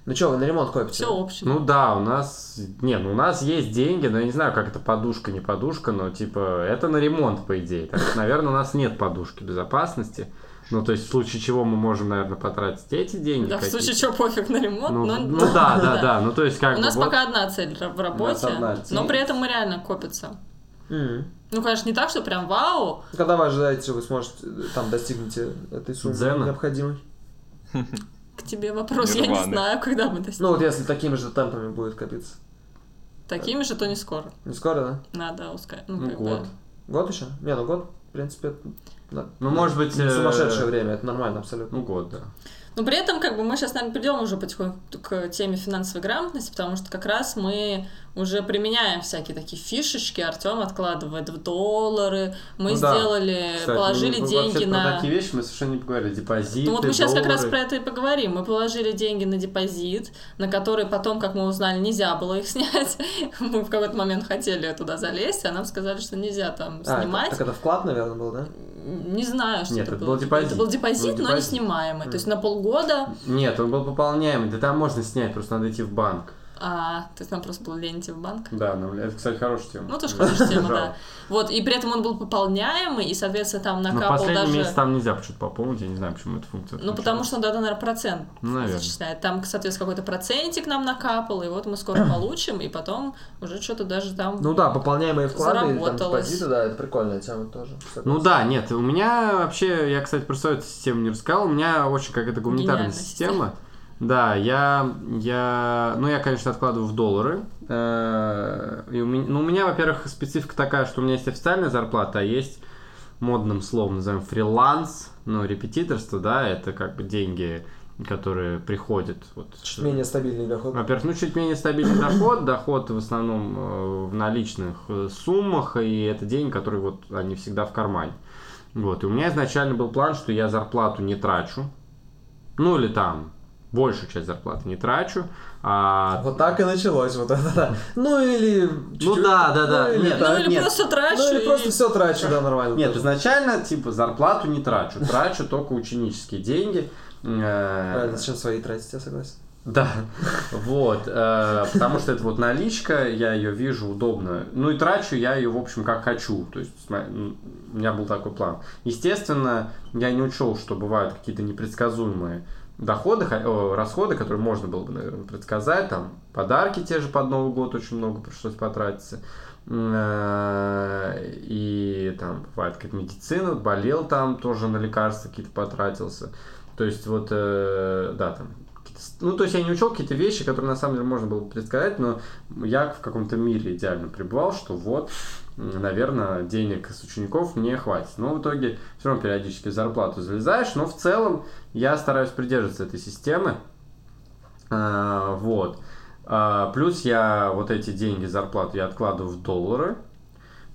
Ну что, вы на ремонт копите? Все общее. Ну да, у нас... Не, ну у нас есть деньги, но я не знаю, как это подушка, не подушка, но типа это на ремонт, по идее. Так, наверное, у нас нет подушки безопасности. Ну, то есть, в случае чего мы можем, наверное, потратить эти деньги. Да, в случае чего пофиг на ремонт. Ну да. Ну, то есть, как у нас пока одна цель в работе, но при этом мы реально копимся. Ну, конечно, не так, что прям вау. Когда вы ожидаете, что вы сможете, там, достигнете этой суммы Дзена необходимой? К тебе вопрос, Нирваны. Я не знаю, когда мы достигнем. Ну, вот если такими же темпами будет копиться. Такими же, то не скоро. Не скоро, да? Надо ускорить. Ну, год. Бы... Год еще? Не, ну год, в принципе, да. Ну, может быть... Сумасшедшее время, это нормально абсолютно. Ну, год, да. Но при этом, как бы, мы сейчас, наверное, придем уже потихоньку к теме финансовой грамотности, потому что как раз мы уже применяем всякие такие фишечки, Артём откладывает в доллары, мы сделали, кстати, положили деньги на... Про такие вещи мы совершенно не поговорили, депозиты, ну вот мы сейчас доллары. Как раз про это и поговорим, мы положили деньги на депозит, на который потом, как мы узнали, нельзя было их снять, мы в какой-то момент хотели туда залезть, а нам сказали, что нельзя там снимать. Так это вклад, наверное, был, да? Не знаю, что это было. Это был депозит, но не снимаемый, то есть на полгода. Года. Нет, он был пополняемый, да там можно снять, просто надо идти в банк. То есть нам просто было лень идти в банк? Да, это, кстати, хорошая тема. Ну, тоже хорошая тема, да. Вот, и при этом он был пополняемый, и, соответственно, там накапал даже... Но последний месяц там нельзя почему-то пополнить, я не знаю, почему эта функция. Ну, потому что, да, наверное, процент зачисляет. Там, соответственно, какой-то процентик нам накапал, и вот мы скоро получим, и потом уже что-то даже там... Ну да, пополняемые вклады или там депозиты, да, это прикольная тема тоже. Ну да, нет, у меня вообще, я, кстати, про свою систему не рассказал, у меня очень какая-то гуманитарная система. Да, я, конечно, откладываю в доллары. И у меня, во-первых, специфика такая, что у меня есть официальная зарплата, а есть, модным словом называем, фриланс, репетиторство, да, это как бы деньги, которые приходят. Вот, чуть менее стабильный доход. Во-первых, чуть менее стабильный доход в основном в наличных суммах, и это деньги, которые вот они всегда в кармане. Вот, и у меня изначально был план, что я зарплату не трачу, или там... Большую часть зарплаты не трачу. Вот так и началось. Вот это, да. Просто все трачу, да, нормально. Нет, изначально, зарплату не трачу. Трачу только ученические деньги. Зачем свои тратить, я согласен. Да, вот, потому что это вот наличка, я ее вижу удобно, и трачу я ее, в общем, как хочу, то есть у меня был такой план. Естественно, я не учел, что бывают какие-то непредсказуемые расходы, которые можно было бы, наверное, предсказать, там, подарки те же под Новый год очень много пришлось потратиться, и там бывает какая-то медицина, болел там, тоже на лекарства какие-то потратился, то есть вот, да, там, то есть я не учел какие-то вещи, которые на самом деле можно было предсказать, но я в каком-то мире идеально пребывал, что вот, наверное, денег с учеников мне хватит. Но в итоге все равно периодически зарплату залезаешь, но в целом я стараюсь придерживаться этой системы. Вот. Плюс я вот эти деньги, зарплату я откладываю в доллары,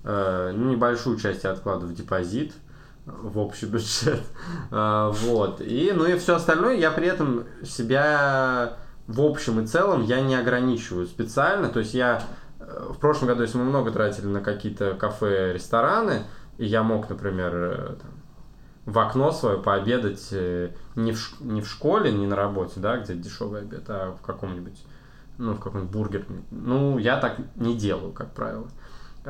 небольшую часть я откладываю в депозит, в общий бюджет, вот, и все остальное я при этом себя в общем и целом я не ограничиваю специально, то есть я в прошлом году, если мы много тратили на какие-то кафе, рестораны, и я мог, например, в окно свое пообедать не в школе, не на работе, да, где дешевый обед, а в каком-нибудь, в каком-нибудь бургер, я так не делаю, как правило. И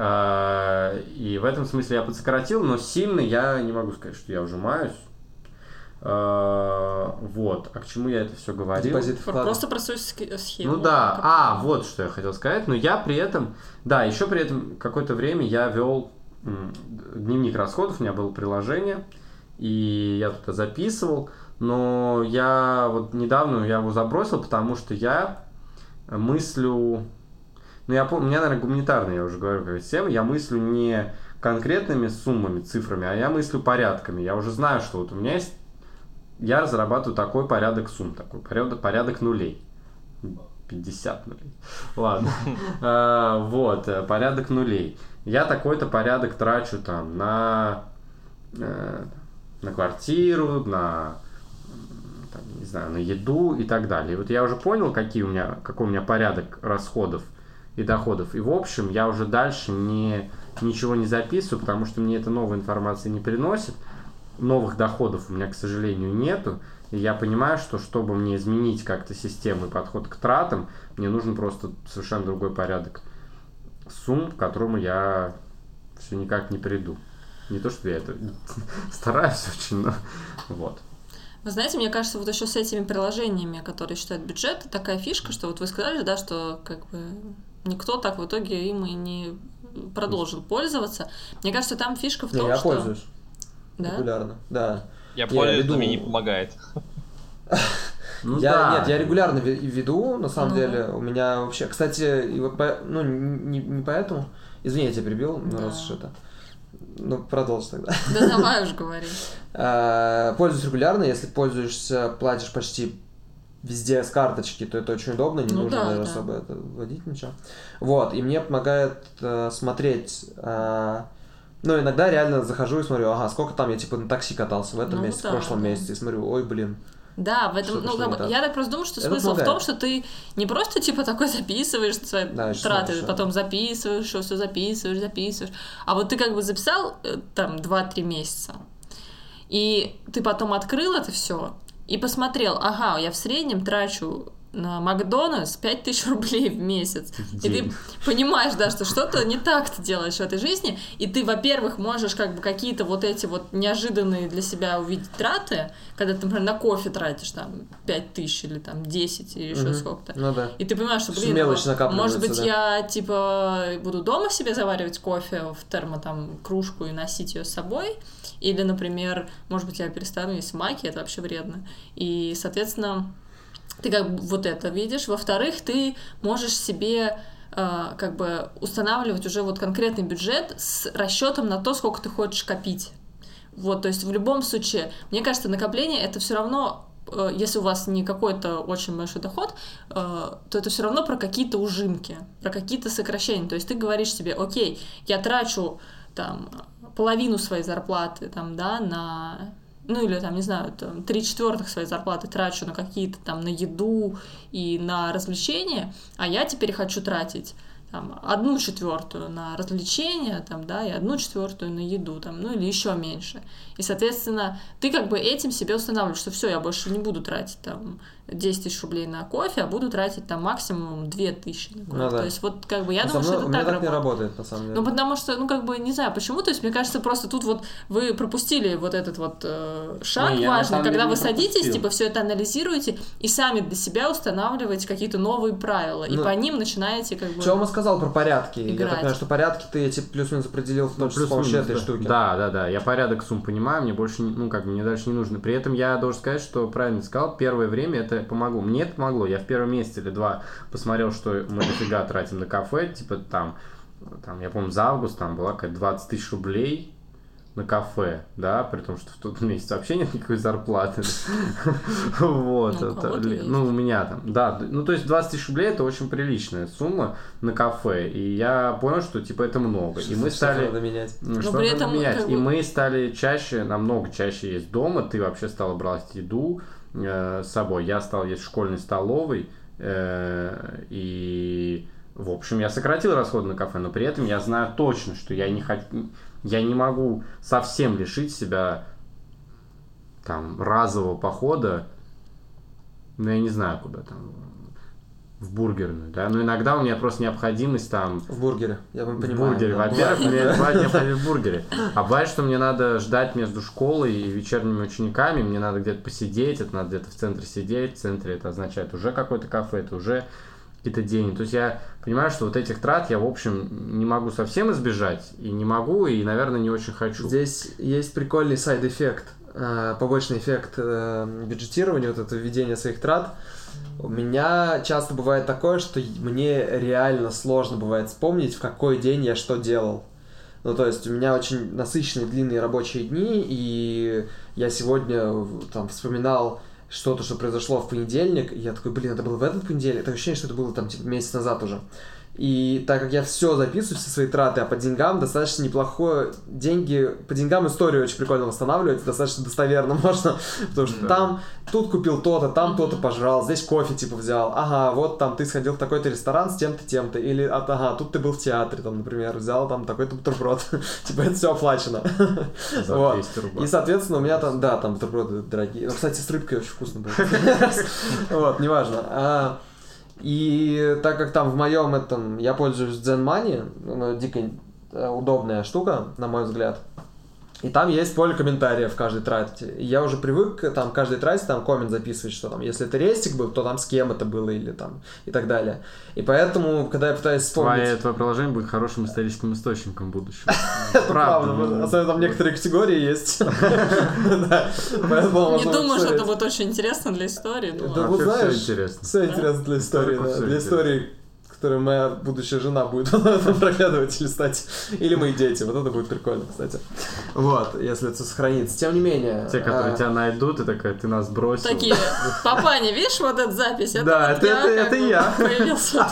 в этом смысле я подсократил, но сильно я не могу сказать, что я ужимаюсь. Вот. А к чему я это все говорил? Просто про свою схему. Ну да. Вот что я хотел сказать. Но я при этом... Да, еще при этом какое-то время я вел дневник расходов. У меня было приложение. И я туда записывал. Но я вот недавно я его забросил, потому что я мыслю... я помню, у меня, наверное, гуманитарная, я уже говорю, как всем, я мыслю не конкретными суммами, цифрами, а я мыслю порядками. Я уже знаю, что вот у меня есть... Я разрабатываю такой порядок сумм, такой порядок нулей. 50 нулей. Ладно. Вот, порядок нулей. Я такой-то порядок трачу там на квартиру, на... не знаю, на еду и так далее. И вот я уже понял, какой у меня порядок расходов и доходов. И в общем, я уже дальше ничего не записываю, потому что мне эта новая информация не приносит. Новых доходов у меня, к сожалению, нету. И я понимаю, что чтобы мне изменить как-то систему и подход к тратам, мне нужен просто совершенно другой порядок сумм, к которому я все никак не приду. Не то, что я это стараюсь очень, но вот. Вы знаете, мне кажется, вот еще с этими приложениями, которые считают бюджет, такая фишка, что вот вы сказали, да, что как бы никто так в итоге им и не продолжил пользоваться. Мне кажется, там фишка в том, я что... Я пользуюсь. Да? Регулярно. Да. Я пользуюсь, но мне не помогает. Ну, Нет, я регулярно веду, на самом деле. У меня вообще... Кстати, не поэтому... Извини, я тебя перебил, раз уж это... Ну, продолжи тогда. Да давай уж говори. Пользуюсь регулярно. Если пользуешься, платишь почти везде с карточки, то это очень удобно. Не нужно даже особо это вводить ничего. Вот, и мне помогает смотреть... Ну, иногда реально захожу и смотрю, ага, сколько там я, типа, на такси катался в этом месяце, в прошлом месяце. И смотрю, ой, блин. Да, в этом, я так просто думаю, что это смысл помогает в том, что ты не просто типа такой записываешь свои траты, потом записываешь, все записываешь, а вот ты как бы записал там 2-3 месяца, и ты потом открыл это все и посмотрел, ага, я в среднем трачу на Макдональдс 5000 рублей в месяц. И ты понимаешь, да, что что-то не так ты делаешь в этой жизни, и ты, во-первых, можешь как бы какие-то вот эти вот неожиданные для себя увидеть траты, когда ты, например, на кофе тратишь там 5000 или там 10 или еще сколько-то. Ну, да. И ты понимаешь, что, блин, может быть, я типа буду дома себе заваривать кофе в термо там кружку и носить ее с собой, или, например, может быть, я перестану есть маки, это вообще вредно. И, соответственно, ты как бы вот это видишь. Во-вторых, ты можешь себе как бы устанавливать уже вот конкретный бюджет с расчетом на то, сколько ты хочешь копить. Вот, то есть в любом случае, мне кажется, накопление это все равно, если у вас не какой-то очень большой доход, то это все равно про какие-то ужимки, про какие-то сокращения. То есть ты говоришь себе, окей, я трачу там половину своей зарплаты там, да, на... Ну, или, там, не знаю, там, 3/4 своей зарплаты трачу на какие-то там, на еду и на развлечения, а я теперь хочу тратить там 1/4 на развлечения, там, да, и 1/4 на еду, там, ну, или еще меньше. И, соответственно, ты как бы этим себе устанавливаешь, что все, я больше не буду тратить там 10 000 рублей на кофе, а буду тратить там максимум 2000 на кофе. Ну, да. То есть вот как бы я думаю, что это так не работает, на самом деле. Ну, потому что, ну, как бы, не знаю почему, то есть мне кажется, просто тут вот вы пропустили вот этот вот шаг важный, когда вы садитесь, типа, все это анализируете и сами для себя устанавливаете какие-то новые правила, и по ним начинаете как бы... Что он сказал про порядки? Играть. Я так понимаю, что порядки ты типа плюс-минус определил в том числе с помощью этой штуки. Да, я порядок сумм понимаю, мне больше, ну, как бы, мне дальше не нужно. При этом я должен сказать, что правильно сказал, первое время это помогло. Мне это помогло. Я в первом месяце или два посмотрел, что мы дофига тратим на кафе, типа там, я помню, за август там была какая-то 20 000 рублей на кафе, да, при том, что в тот месяц вообще нет никакой зарплаты. Вот, ну, у меня там, да, ну, то есть 20 000 рублей это очень приличная сумма на кафе, и я понял, что, типа, это много, и мы стали... Что-то менять. И мы стали чаще, намного чаще есть дома, ты вообще стала брать еду с собой, я стал есть в школьной столовой, и, в общем, я сократил расходы на кафе, но при этом я знаю точно, что я не хочу... Я не могу совсем лишить себя там разового похода, ну, я не знаю, куда там, в бургерную, да, но иногда у меня просто необходимость там... В бургере, я вам понимаю. В бургере, да. Во-первых, мне бывает необходимость в бургере, а бывает, что мне надо ждать между школой и вечерними учениками, мне надо где-то посидеть, это надо где-то в центре сидеть, в центре это означает уже какое-то кафе, это уже... какие-то деньги. То есть я понимаю, что вот этих трат я, в общем, не могу совсем избежать, и не могу, и, наверное, не очень хочу. Здесь есть прикольный сайд-эффект, побочный эффект бюджетирования, вот это введение своих трат. У меня часто бывает такое, что мне реально сложно бывает вспомнить, в какой день я что делал. Ну, то есть у меня очень насыщенные длинные рабочие дни, и я сегодня там вспоминал что-то, что произошло в понедельник, и я такой, блин, это было в этот понедельник? Такое ощущение, что это было там типа месяц назад уже. И так как я все записываю, все свои траты, а по деньгам достаточно неплохое... По деньгам историю очень прикольно восстанавливается, достаточно достоверно можно, потому что там, тут купил то-то, там то-то пожрал, здесь кофе типа взял, ага, вот там ты сходил в такой-то ресторан с тем-то, тем-то, или, ага, тут ты был в театре, там, например, взял там такой-то бутерброд, типа это все оплачено. Вот. И, соответственно, у меня там, да, там бутерброды дорогие. Ну, кстати, с рыбкой очень вкусно было. Вот, неважно. И так как там в моем этом я пользуюсь ZenMoney, дико удобная штука, на мой взгляд, И там есть поле комментариев в каждой трате. И я уже привык, там, каждой трате там коммент записывать, что там, если это рестик был, то там с кем это было, или там, и так далее. И поэтому, когда я пытаюсь вспомнить... Твое приложение будет хорошим историческим источником в будущем. Это правда. Особенно там некоторые категории есть. Не думаю, что это будет очень интересно для истории. Да, вот знаешь, все интересно для истории. Для истории... которую моя будущая жена будет проглядывать или стать, или мои дети. Вот это будет прикольно, кстати. Вот, если это сохранится. Тем не менее... Те, которые тебя найдут, и такая, ты нас бросил. Такие, папа, не видишь вот эту запись? Да, это я. Появился.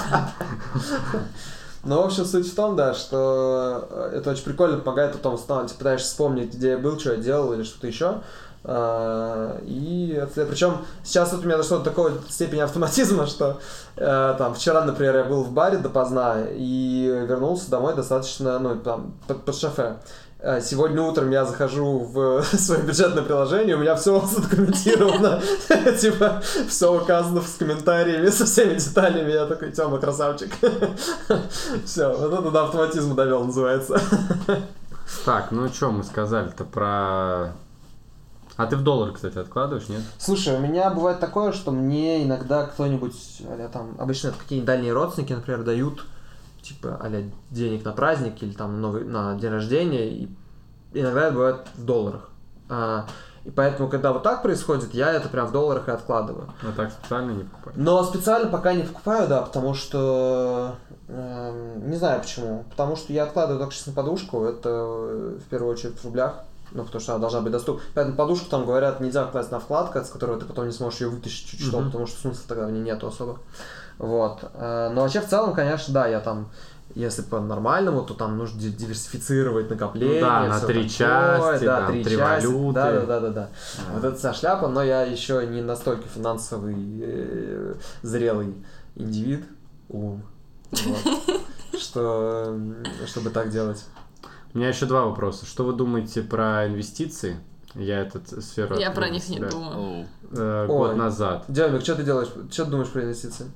Ну, в общем, суть в том, да, что это очень прикольно, помогает потом ты пытаешься вспомнить, где я был, что я делал или что-то еще. И причем сейчас вот у меня дошло до такой степени автоматизма, что там вчера, например, я был в баре допоздна и вернулся домой достаточно, ну, там, под шофе. Сегодня утром я захожу в свое бюджетное приложение, у меня все задокументировано, типа, все указано с комментариями, со всеми деталями, я такой, Тёма, красавчик. Все, вот это до автоматизма довел, называется. Так, ну что мы сказали-то про... А ты в доллар, кстати, откладываешь, нет? Слушай, у меня бывает такое, что мне иногда кто-нибудь, а-ля там, обычно это какие-нибудь дальние родственники, например, дают, типа, а-ля денег на праздник или там на день рождения, и иногда это бывает в долларах. И поэтому, когда вот так происходит, я это прям в долларах и откладываю. Но так специально не покупаю. Но специально пока не покупаю, да, потому что... не знаю почему. Потому что я откладываю только сейчас на подушку, это в первую очередь в рублях. Ну, потому что она должна быть доступна. Поэтому подушку там, говорят, нельзя класть на вкладку, с которой ты потом не сможешь ее вытащить чуть что, потому что смысла тогда в ней нету особо. Вот. Но вообще, в целом, конечно, да, я там, если по-нормальному, то там нужно диверсифицировать накопление. Ну, да, на три части, да, там, три валюты. Да. Вот это вся шляпа, но я еще не настолько финансовый, зрелый индивид, ум, чтобы так делать. У меня еще два вопроса. Что вы думаете про инвестиции? Я эту сферу... Я про них не думал. Год назад. Демик, что ты делаешь? Что ты думаешь про инвестиции?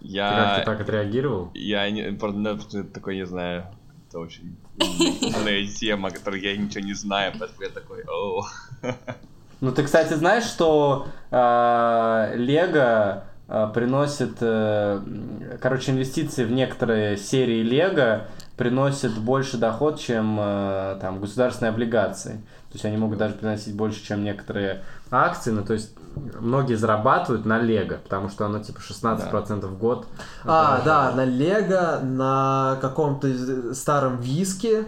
Ты как-то так отреагировал? Такой, не знаю, это очень умная тема, о которой я ничего не знаю, поэтому я такой, оу. Ну, ты, кстати, знаешь, что Лего приносит... Короче, инвестиции в некоторые серии Лего приносит больше доход, чем там государственные облигации. То есть они могут даже приносить больше, чем некоторые акции. Ну, то есть многие зарабатывают на Лего, потому что оно типа 16% в год. Да, на Лего, на каком-то старом виске.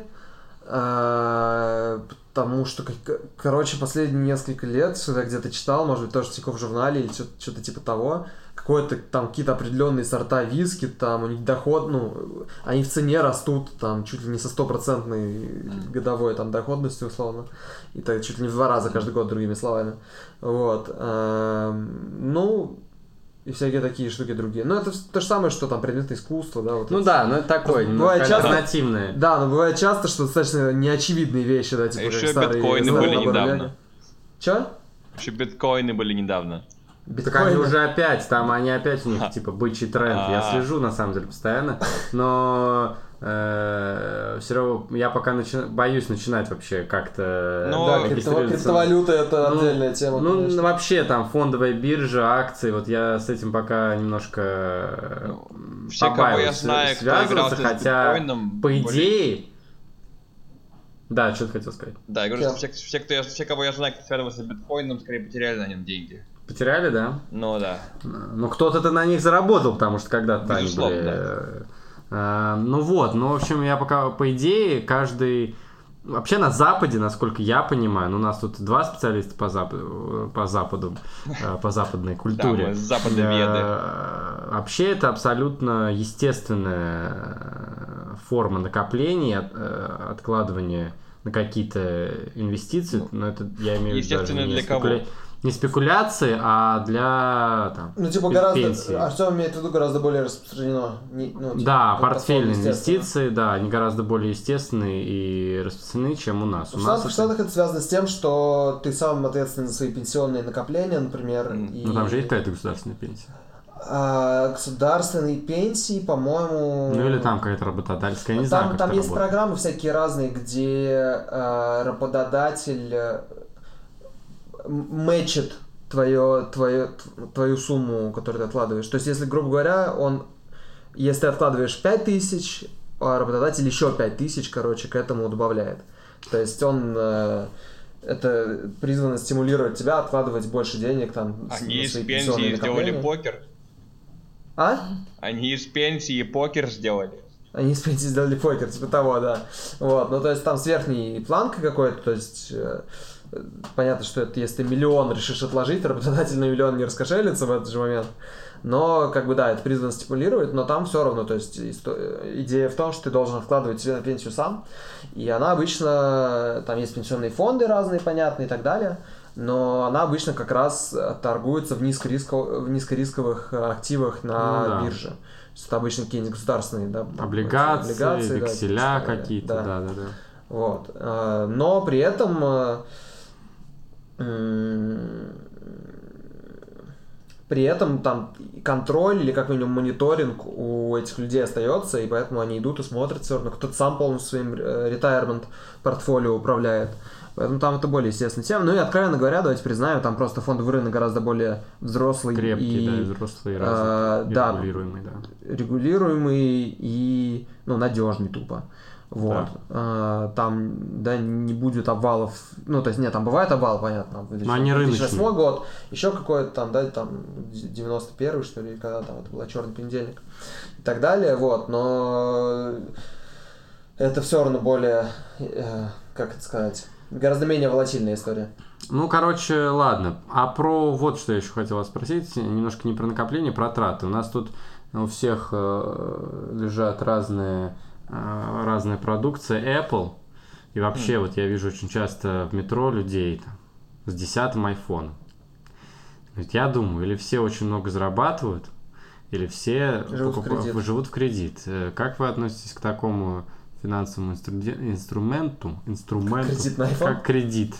Потому что, короче, последние несколько лет, что я где-то читал, может быть, тоже в Тинькофф журнале или что-то типа того, какое-то там какие-то определенные сорта виски, там у них доход, ну, они в цене растут, там, чуть ли не со 100% годовой там доходностью, условно, и так чуть ли не в 2 раза каждый год, другими словами. Вот. Ну... И всякие такие штуки другие. Ну, это то же самое, что там предметное искусство, да. Вот ну это, да, но это такое, бывает часто, альтернативное. Да, но бывает часто, что достаточно неочевидные вещи, да, типа еще биткоины были недавно. Че? Еще биткоины были недавно. Так они уже опять, там они опять у них, типа, бычий тренд. Я слежу, на самом деле, постоянно. Но все равно я пока боюсь начинать вообще как-то... Да, криптовалюта — это отдельная тема. Ну, вообще, там, фондовая биржа, акции, вот я с этим пока немножко побаиваюсь связываться, хотя, по идее... Да, что ты хотел сказать? Да, я говорю, что все, кого я знаю, кто связывался с биткоином, скорее потеряли на нем деньги. Потеряли, да? Ну да. Ну кто-то на них заработал, потому что когда-то они были... Да. Ну вот, ну в общем я пока, по идее, каждый... Вообще на Западе, насколько я понимаю, ну у нас тут 2 специалиста по западной культуре. Да, мы западноведы. Вообще это абсолютно естественная форма накопления, откладывания на какие-то инвестиции. Но это я имею в виду... Естественно, для кого? Не спекуляции, а для там, ну, типа, пенсии. Артём имеет в виду гораздо более распространено. Да, портфельные инвестиции, да, они гораздо более естественные и распространены, чем у нас. В Штатах это связано с тем, что ты сам ответственен за свои пенсионные накопления, например. Ну, там же есть какая-то государственная пенсия. государственные пенсии, по-моему... Ну или там какая-то работодательская, я не знаю, как это работает. Там есть программы всякие разные, где работодатель мэчит твою сумму, которую ты откладываешь. То есть, если, грубо говоря, если ты откладываешь 5000, а работодатель еще 5000, короче, к этому добавляет. То есть он... это призвано стимулировать тебя откладывать больше денег там. Они из пенсии сделали покер. А? Они из пенсии покер сделали. Они из пенсии сделали покер, типа того, да. Вот, ну то есть там с верхней планкой какой-то, то есть понятно, что это если ты миллион решишь отложить, работодатель на миллион не раскошелится в этот же момент. Но, как бы, да, это призвано стимулировать, но там все равно, то есть идея в том, что ты должен вкладывать себе на пенсию сам, и она обычно, там есть пенсионные фонды разные, понятные и так далее, но она обычно как раз торгуется в низкорисковых активах на бирже. Это обычно какие-нибудь государственные, да, облигации, векселя какие-то, да. Вот. Но при этом... там контроль или как минимум мониторинг у этих людей остается, и поэтому они идут и смотрят все равно. Кто-то сам полностью своим retirement портфолио управляет. Поэтому там это более естественная тема. Ну и, откровенно говоря, давайте признаем, там просто фондовый рынок гораздо более взрослый. Крепкий, взрослый, развитый, регулируемый, регулируемый и надежный тупо. Вот. Да. Там, не будет обвалов. Ну, то есть, там бывает обвал, понятно. Но они рыночные. 2008 год, еще какой-то там 91-й, что ли, когда там это был черный понедельник и так далее, вот. Но это все равно более, гораздо менее волатильная история. Ну, короче, ладно. А про вот что я еще хотел вас спросить. Немножко не про накопление, про траты. У нас тут у всех лежат разная продукция Apple, и вообще вот я вижу очень часто в метро людей там с 10-м айфоном. Ведь я думаю, или все очень много зарабатывают, или все живут в кредит. Как вы относитесь к такому финансовому инструменту? Как кредит?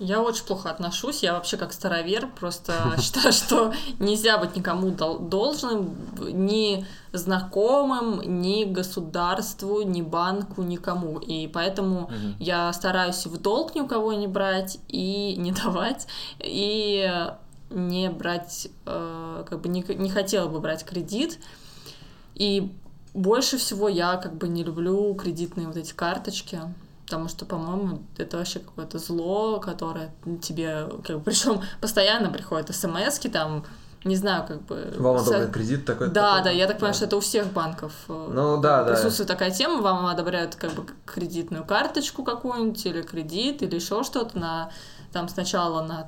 Я очень плохо отношусь, я вообще как старовер, просто считаю, что нельзя быть никому должным, ни знакомым, ни государству, ни банку, никому. И поэтому я стараюсь в долг ни у кого не брать и не давать, и не брать, не хотела бы брать кредит. И больше всего я не люблю кредитные вот эти карточки. Потому что, по-моему, это вообще какое-то зло, которое тебе, причем постоянно приходят смс-ки, там, не знаю, Вам одобряют кредит такой? Да, я так понимаю, что это у всех банков присутствует такая тема, вам одобряют кредитную карточку какую-нибудь, или кредит, или еще что-то, сначала на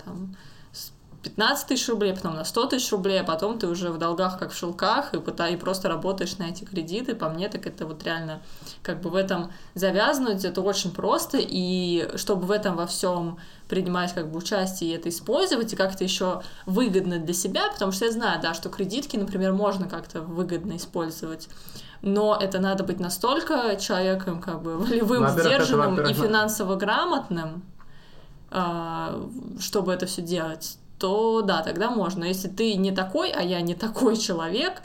15 000 рублей, потом на 100 000 рублей, а потом ты уже в долгах, как в шелках, и просто работаешь на эти кредиты. По мне, так это вот реально в этом завязнуть, это очень просто, и чтобы в этом во всем принимать участие и это использовать, и как-то еще выгодно для себя, потому что я знаю, что кредитки, например, можно как-то выгодно использовать, но это надо быть настолько человеком волевым, сдержанным и финансово грамотным, чтобы это все делать, то да, тогда можно. Если ты не такой, а я не такой человек,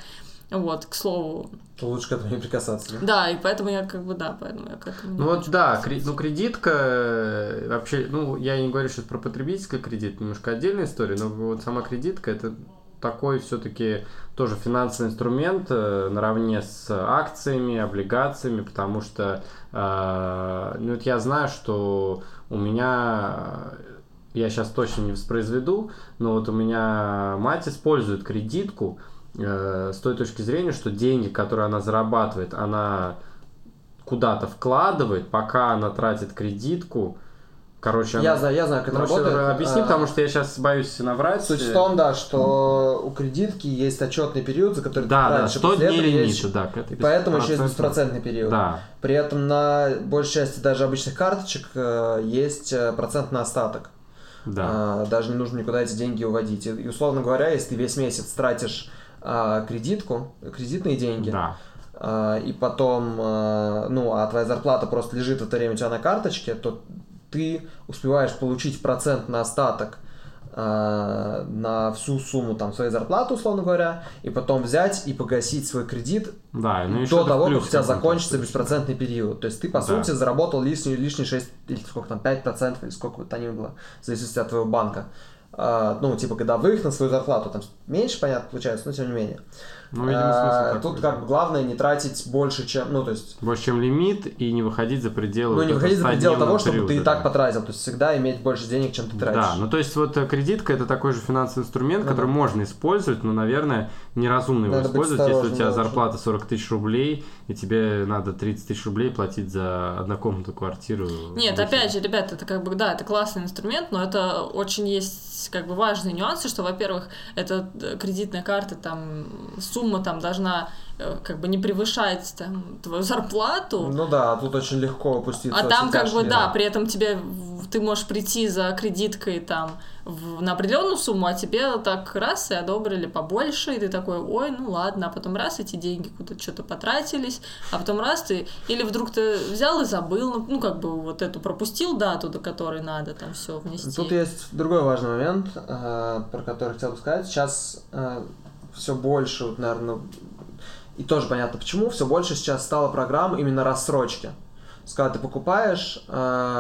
вот, к слову... То лучше к этому не прикасаться. Да, и поэтому я поэтому я к этому... Ну вот да, кредитка, вообще, я не говорю сейчас про потребительский кредит, немножко отдельная история, но вот сама кредитка, это такой все-таки тоже финансовый инструмент наравне с акциями, облигациями, потому что я знаю, что у меня... Я сейчас точно не воспроизведу, но вот у меня мать использует кредитку с той точки зрения, что деньги, которые она зарабатывает, она куда-то вкладывает, пока она тратит кредитку. Короче, я знаю, как это работает. Объясни, потому что я сейчас боюсь наврать. Суть в том, что у кредитки есть отчетный период, за который ты тратишь. Да, 100 дней лимита, И поэтому еще есть беспроцентный период. Да. При этом на большей части даже обычных карточек есть процентный остаток. Да. Даже не нужно никуда эти деньги уводить. И, условно говоря, если ты весь месяц тратишь кредитные деньги, и потом, твоя зарплата просто лежит в это время у тебя на карточке, то ты успеваешь получить процент на остаток на всю сумму там своей зарплаты, условно говоря, и потом взять и погасить свой кредит, да, ну, до того, как у тебя закончится беспроцентный период. То есть ты, по сути, заработал лишние 6, или сколько там, 5%, или сколько бы то ни было, в зависимости от твоего банка. Ну, типа, годовых на свою зарплату. Там меньше, понятно, получается, но тем не менее. Ну, видимо, смысл тут как бы главное не тратить больше, чем... Ну, то есть... Больше, чем лимит, и не выходить за пределы... Ну, не выходить за пределы того, чтобы ты и так потратил. То есть всегда иметь больше денег, чем ты тратишь. Да, ну, то есть вот кредитка – это такой же финансовый инструмент, который можно использовать, но, наверное, неразумно его использовать, если у тебя зарплата 40 тысяч рублей, и тебе надо 30 тысяч рублей платить за однокомнатную квартиру. Нет, опять же, ребят, это как бы, да, это классный инструмент, но это очень есть как бы важные нюансы, что, во-первых, это кредитная карта, там, сумма там должна как бы не превышать там твою зарплату. Ну да, тут очень легко опуститься. А там как бы, да, при этом тебе, ты можешь прийти за кредиткой там на определенную сумму, а тебе так раз и одобрили побольше, и ты такой, ой, ну ладно, а потом раз эти деньги куда-то что-то потратились, а потом раз ты, или вдруг ты взял и забыл, ну как бы вот эту пропустил дату, до которой надо там все внести. Тут есть другой важный момент, про который хотел бы сказать. Сейчас все больше, вот, наверное, и тоже понятно почему, все больше сейчас стало программ именно рассрочки. Когда ты покупаешь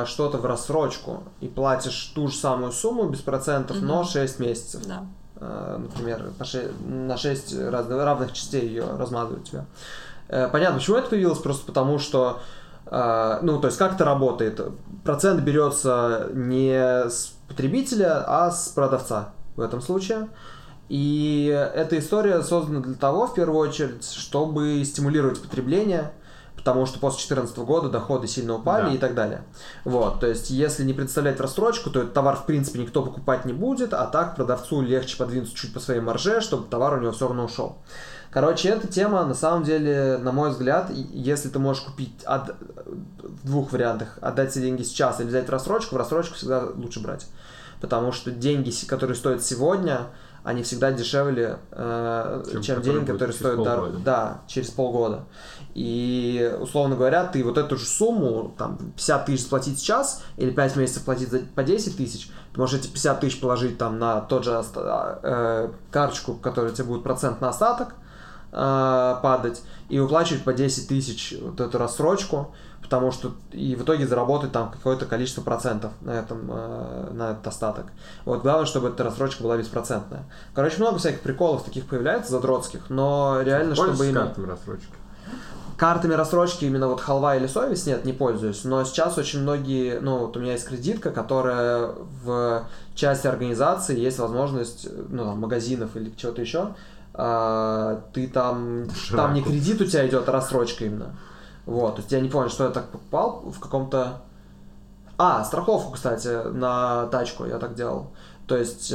что-то в рассрочку и платишь ту же самую сумму без процентов, но 6 месяцев. Да. Например, на 6 равных частей ее размазывают тебя. Понятно, почему это появилось, просто потому что, ну, то есть как это работает? Процент берется не с потребителя, а с продавца в этом случае. И эта история создана для того, в первую очередь, чтобы стимулировать потребление, потому что после 2014 года доходы сильно упали, и так далее. Вот, то есть, если не предоставлять рассрочку, то этот товар, в принципе, никто покупать не будет, а так продавцу легче подвинуться чуть по своей марже, чтобы товар у него все равно ушел. Короче, эта тема, на самом деле, на мой взгляд, если ты можешь купить в двух вариантах, отдать все деньги сейчас или взять в рассрочку всегда лучше брать. Потому что деньги, которые стоят сегодня, они всегда дешевле, чем деньги, которые стоят через полгода. И, условно говоря, ты вот эту же сумму, там, 50 тысяч платить сейчас, или 5 месяцев платить по 10 тысяч, ты можешь эти 50 тысяч положить там на тот же карточку, которая тебе будет процент на остаток падать, и уплачивать по 10 тысяч вот эту рассрочку, потому что и в итоге заработать там какое-то количество процентов на этот остаток. Вот главное, чтобы эта рассрочка была беспроцентная. Короче, много всяких приколов таких появляется, задротских, но реально, чтобы... Картами рассрочки? Картами рассрочки именно вот халва или совесть, нет, не пользуюсь, но сейчас очень многие... Ну, вот у меня есть кредитка, которая в части организации есть возможность, ну, там, магазинов или чего-то еще. Ты там не кредит у тебя идет, а рассрочка именно. Вот, то есть я не понял, что я так покупал в каком-то... страховку, кстати, на тачку я так делал. То есть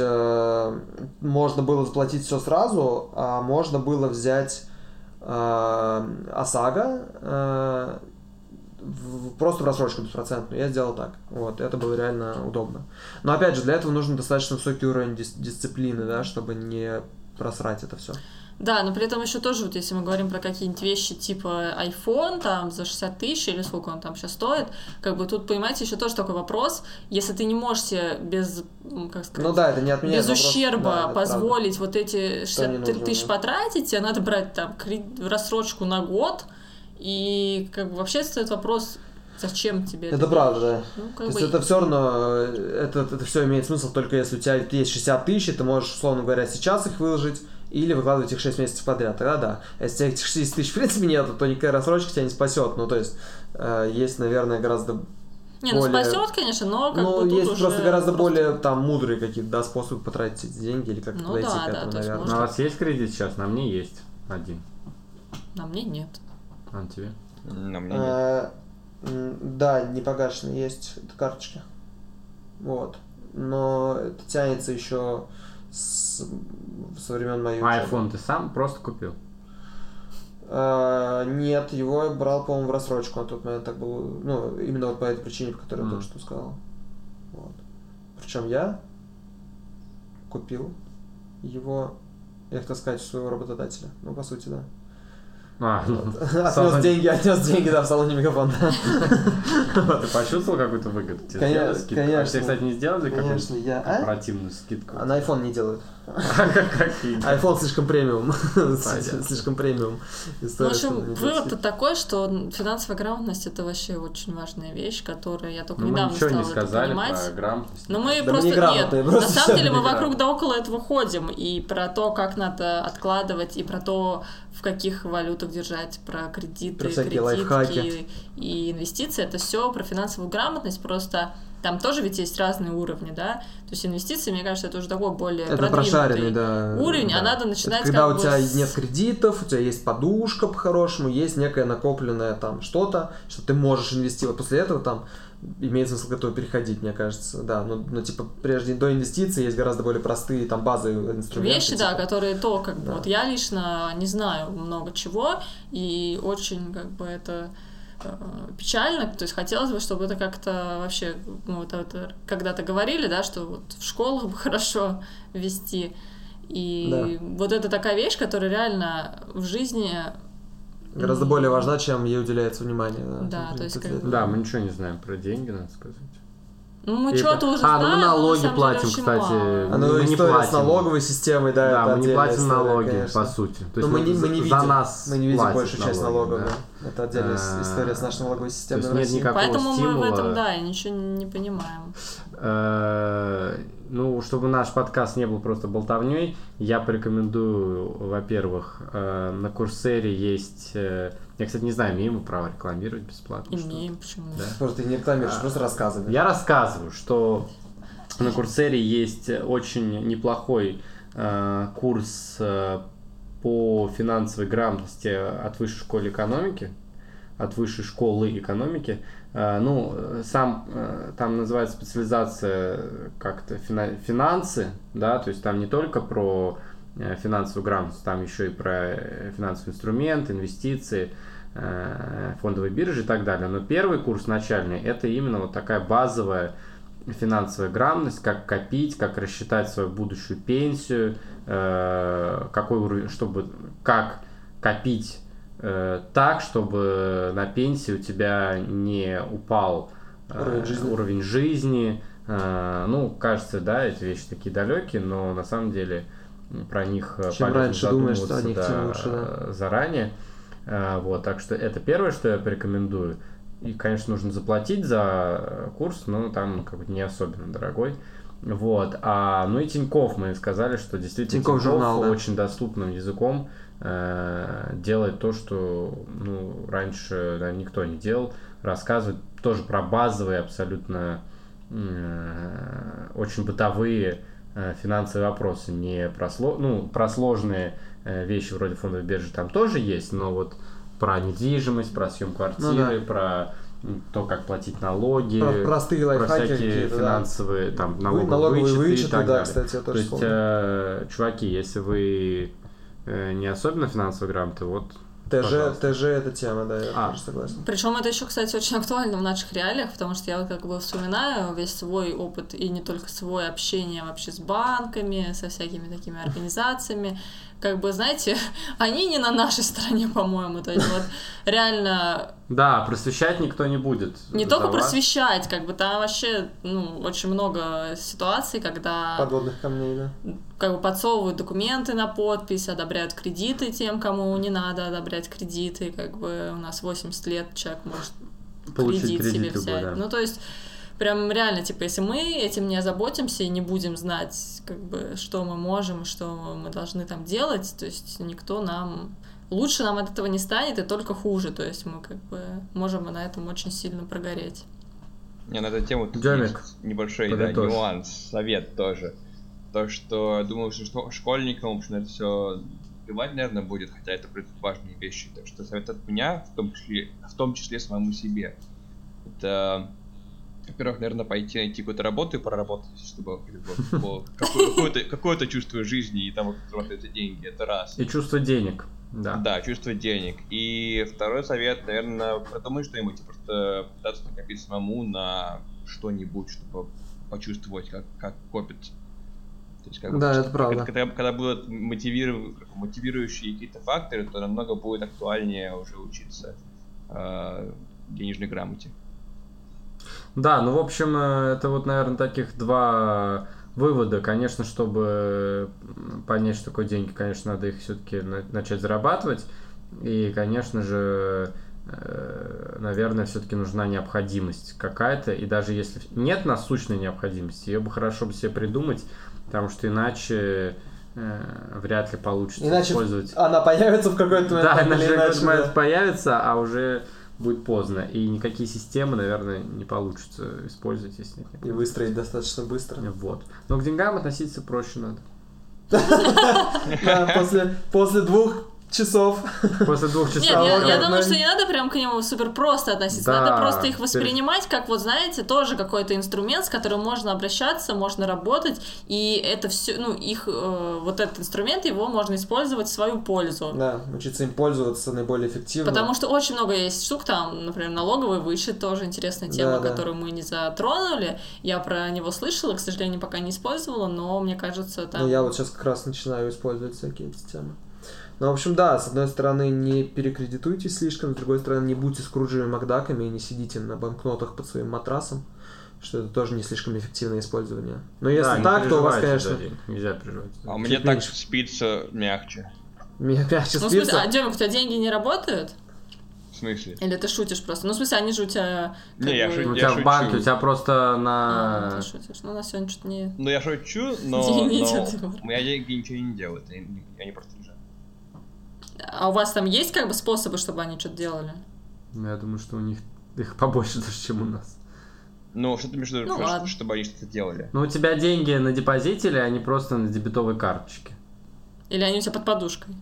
можно было заплатить все сразу, а можно было взять ОСАГО просто в рассрочку беспроцентную. Я сделал так. Вот, это было реально удобно. Но опять же, для этого нужен достаточно высокий уровень дисциплины, да, чтобы не просрать это все. Да, но при этом еще тоже, вот если мы говорим про какие-нибудь вещи типа iPhone, там, за 60 тысяч или сколько он там сейчас стоит, как бы тут, понимаете, еще тоже такой вопрос, если ты не можешь себе без, как сказать, это не отменяет, без ущерба позволить вот эти 60 тысяч потратить, тебе надо брать там рассрочку на год, и как бы вообще стоит вопрос, зачем тебе это? Это правда, да. Ну, то есть это все равно, это все имеет смысл только если у тебя есть 60 тысяч, и ты можешь, условно говоря, сейчас их выложить, или выкладывать их 6 месяцев подряд, тогда да. Если этих 60 тысяч в принципе нету, то никакая рассрочка тебя не спасет. Ну, то есть, есть, наверное, гораздо более... спасет, конечно, но как бы тут есть уже просто гораздо более там мудрые какие-то способы потратить эти деньги или как-то подойти к этому, наверное. Можно... У вас есть кредит сейчас? На мне есть один. На мне нет. А на тебе? На мне нет. Да, непогашенные есть карточки. Вот. Но это тянется еще... со времен моей учебы. iPhone ты сам просто купил? Нет, его я брал, по-моему, в рассрочку на тот момент, так было, ну, именно вот по этой причине, по которой я только что сказал. Вот. Причем я купил его, я хотел сказать, у своего работодателя. Ну, по сути, да. Отнес деньги, да, в салоне Мегафон. Ты почувствовал какую-то выгоду? Конечно. А тебе, кстати, не сделали какую-то корпоративную скидку? А на iPhone не делают. iPhone слишком премиум. Слишком премиум. В общем, вывод-то такой, что финансовая грамотность — это вообще очень важная вещь, которую я только недавно стала понимать. Но мы просто нет. На самом деле мы вокруг да около этого ходим. И про то, как надо откладывать, и про то, в каких валютах держать, про кредиты, кредитки и инвестиции. Это все про финансовую грамотность. Просто там тоже ведь есть разные уровни, да? То есть инвестиции, мне кажется, это уже такой более это продвинутый да уровень, да, а надо начинать это когда как бы... Когда у тебя нет кредитов, у тебя есть подушка по-хорошему, есть некое накопленное там что-то, что ты можешь инвестировать. После этого там имеет смысл к этому переходить, мне кажется, да. Но типа, прежде до инвестиций есть гораздо более простые там базовые инструменты. Вещи, типа, да, которые то, как бы, да, вот я лично не знаю много чего, и очень, как бы, это... печально, то есть хотелось бы, чтобы это как-то вообще, ну, вот это когда-то говорили, да, что вот в школу бы хорошо вести, и да, вот это такая вещь, которая реально в жизни гораздо более важна, чем ей уделяется внимание. Да, да, то есть, как... да, мы ничего не знаем про деньги, надо сказать. Ну, мы что-то уже знаем. А, ну мы налоги платим, кстати. Мы не платим с налоговой системой, да. Да, мы не платим налоги, конечно, по сути. То есть мы не видим большую часть налогов. Да. Это отдельная история с нашей налоговой системой. То есть нет никакого поэтому стимула. Мы в этом, да, ничего не понимаем. Ну, чтобы наш подкаст не был просто болтовней, я порекомендую, во-первых, на Курсере есть... Я, кстати, не знаю, имеем мы право рекламировать бесплатно? Имеем, почему? Да? Просто ты не рекламируешь, просто рассказываешь. Я рассказываю, что на Курсере есть очень неплохой курс по финансовой грамотности от Высшей школы экономики. Ну, сам там называется специализация как-то финансы, да, то есть там не только про финансовую грамотность, там еще и про финансовый инструмент, инвестиции, фондовые биржи и так далее. Но первый курс начальный – это именно вот такая базовая финансовая грамотность, как копить, как рассчитать свою будущую пенсию, какой уровень, чтобы как копить так, чтобы на пенсии у тебя не упал уровень жизни. Ну, кажется, да, эти вещи такие далекие, но на самом деле про них чем раньше думаешь, что о них, тем лучше, да, заранее. Вот, так что это первое, что я порекомендую. И, конечно, нужно заплатить за курс, но там как бы не особенно дорогой. Вот. Ну и Тинькофф, мы сказали, что действительно Тинькофф журнал, да, очень доступным языком делает то, что, ну, раньше, да, никто не делал, рассказывает тоже про базовые, абсолютно очень бытовые финансовые вопросы, не про, про сложные вещи вроде фондовой биржи там тоже есть, но вот про недвижимость, про съем квартиры, про то, как платить налоги, простые лайфхаки, про всякие финансовые, да, там, налоговые вычеты и так да, далее. Кстати, я тоже то вспомнил. Есть, чуваки, если вы не особенно финансовые грамоты, вот ТЖ это тема, да, я тоже согласен. Причем это еще, кстати, очень актуально в наших реалиях, потому что я вот как бы вспоминаю весь свой опыт, и не только свой, общение вообще с банками, со всякими такими организациями. Как бы, знаете, они не на нашей стороне, по-моему, то есть вот реально... Да, просвещать никто не будет. Не только просвещать, как бы там вообще, ну, очень много ситуаций, когда... Подводных камней, да. Как бы подсовывают документы на подпись, одобряют кредиты тем, кому не надо одобрять кредиты, как бы у нас 80 лет человек может получить кредит себе взять. Да. Ну, то есть... Прям реально, типа, если мы этим не озаботимся и не будем знать, как бы, что мы можем, что мы должны там делать, то есть никто нам... Лучше нам от этого не станет, и только хуже, то есть мы, как бы, можем на этом очень сильно прогореть. У меня на эту тему тут есть небольшой нюанс, совет тоже. То, что, думаю, что школьникам, в общем, это все плевать, наверное, будет, хотя это важные вещи. Так что совет от меня, в том числе самому себе, это... Во-первых, наверное, пойти найти какую-то работу и проработать, чтобы какое-то чувство жизни и там зарабатываются деньги, это раз. И чувство денег, да. Да, чувство денег. И второй совет, наверное, продумать что-нибудь, просто пытаться накопить самому на что-нибудь, чтобы почувствовать, как копит. То есть, как да, бы, это правда. Когда будут мотивирующие какие-то факторы, то намного будет актуальнее уже учиться денежной грамоте. Да, ну в общем, это вот, наверное, таких два вывода. Конечно, чтобы понять, что такое деньги, конечно, надо их все-таки начать зарабатывать. И, конечно же, наверное, все-таки нужна необходимость какая-то. И даже если нет насущной необходимости, ее бы хорошо бы себе придумать, потому что иначе вряд ли получится использовать. Она появится в какой-то момент. Да, иначе в какой-то момент появится, а уже будет поздно. И никакие системы, наверное, не получится использовать, если нет. И выстроить достаточно быстро. Вот. Но к деньгам относиться проще надо. После двух часов. Нет, я думаю, что не надо прям к нему супер просто относиться. Да, надо просто их воспринимать как, вот знаете, тоже какой-то инструмент, с которым можно обращаться, можно работать. И это все, ну, их вот этот инструмент, его можно использовать в свою пользу. Да, учиться им пользоваться наиболее эффективно. Потому что очень много есть штук, там, например, налоговый вычет, тоже интересная тема, да, которую мы не затронули. Я про него слышала, к сожалению, пока не использовала, но мне кажется, там... Ну, я вот сейчас как раз начинаю использовать всякие эти темы. Ну, в общем, да, с одной стороны, не перекредитуйтесь слишком, с другой стороны, не будьте скруджевыми макдаками и не сидите на банкнотах под своим матрасом, что это тоже не слишком эффективное использование. Но если да, так, то у вас, конечно... Нельзя переживать. А у меня так меньше. Спится мягче. Мягче спится? Ну, в смысле, а, Демик, у тебя деньги не работают? В смысле? Или ты шутишь просто? Ну, в смысле, они же у тебя... Не, я шучу. У тебя в банке, у тебя просто на... ты шутишь. Ну, на сегодня что-то не... Ну, я шучу, но... У меня деньги ничего не делают, они просто лежат. А у вас там есть как бы способы, чтобы они что-то делали? Ну, я думаю, что у них их побольше даже, чем у нас. Ну, что ты имеешь в виду, чтобы они что-то делали? Ну, у тебя деньги на депозите или они просто на дебетовой карточке? Или они у тебя под подушкой?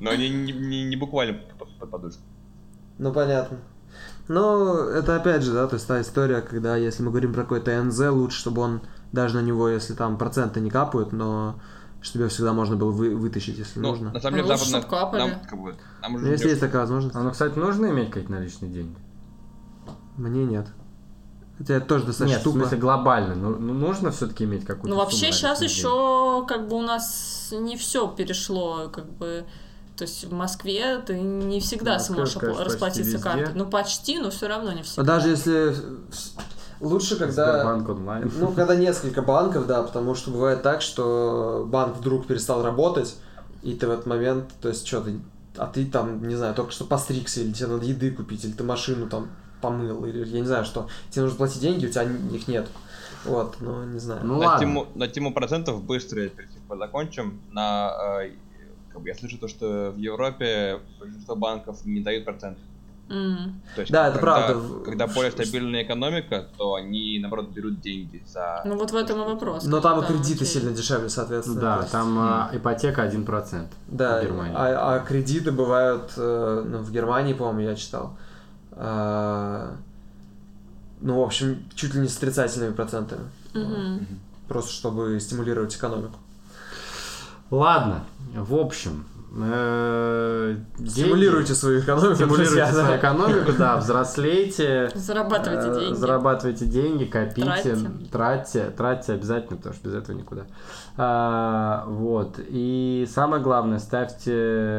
Но они не буквально под подушкой. Ну, понятно. Ну, это опять же, да, то есть та история, когда, если мы говорим про какой-то НЗ, лучше, чтобы он, даже на него, если там проценты не капают, но чтобы его всегда можно было вытащить, если нужно. На самом деле, лучше, чтобы капали. Если есть такая возможность. А, ну, кстати, нужно иметь какие-то наличные деньги? Мне нет. Хотя это тоже достаточно тупо. Нет, в смысле глобально. Ну, нужно все-таки иметь какую-то сумму. Ну, вообще, сейчас еще, как бы, у нас не все перешло, как бы... То есть в Москве ты не всегда сможешь расплатиться картой. Ну, почти, но все равно не всегда. А даже если... Лучше, когда... Сбербанк онлайн. Ну, когда несколько банков, да, потому что бывает так, что банк вдруг перестал работать, и ты в этот момент, то есть что ты... А ты там, не знаю, только что постригся, или тебе надо еды купить, или ты машину там помыл, или я не знаю что. Тебе нужно платить деньги, у тебя их нет. Вот, ну, не знаю. Ну, ладно. На тему процентов быстро закончим. Я слышу то, что в Европе большинство банков не дают проценты. Mm-hmm. То есть, да, это правда. Когда более стабильная экономика, то они, наоборот, берут деньги за... Ну вот в этом и вопрос. Но там и кредиты сильно дешевле, соответственно. Да, там ипотека 1% да, в Германии. А кредиты бывают... в Германии, по-моему, я читал. Ну, в общем, чуть ли не с отрицательными процентами. Mm-hmm. Просто чтобы стимулировать экономику. Ладно, в общем, стимулируйте свою экономику, да, взрослейте, зарабатывайте деньги, копите, тратьте обязательно, потому что без этого никуда. Вот, и самое главное, ставьте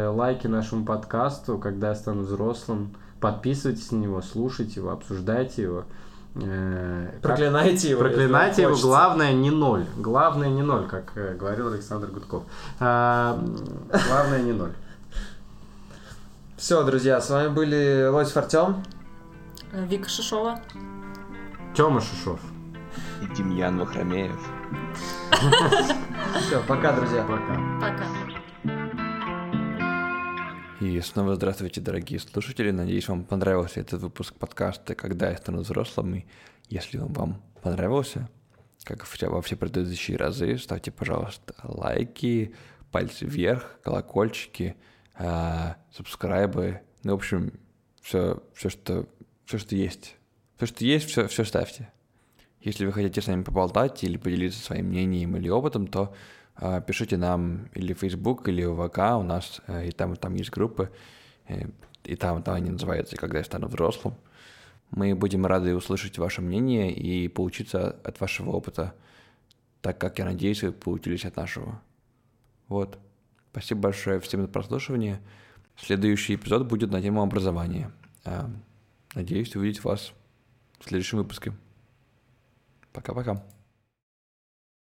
лайки нашему подкасту, когда я стану взрослым, подписывайтесь на него, слушайте его, обсуждайте его. Проклинайте его, главное не ноль, как говорил Александр Гудков. Главное не ноль. Все, друзья, с вами были Лосев Артём, Вика Шишова, Тёма Шишов и Демьян Вахрамеев. Все, пока, друзья. Пока. И снова здравствуйте, дорогие слушатели. Надеюсь, вам понравился этот выпуск подкаста «Когда я стану взрослым». И если он вам понравился, как во все предыдущие разы, ставьте, пожалуйста, лайки, пальцы вверх, колокольчики, сабскрайбы. Ну, в общем, все, что есть. Все ставьте. Если вы хотите с нами поболтать или поделиться своим мнением или опытом, то... пишите нам или в Facebook, или в ВК, у нас и там есть группы. и там они называются «Когда я стану взрослым». Мы будем рады услышать ваше мнение и поучиться от вашего опыта, так как, я надеюсь, вы поучились от нашего. Вот. Спасибо большое всем за прослушивание. Следующий эпизод будет на тему образования. Надеюсь увидеть вас в следующем выпуске. Пока-пока.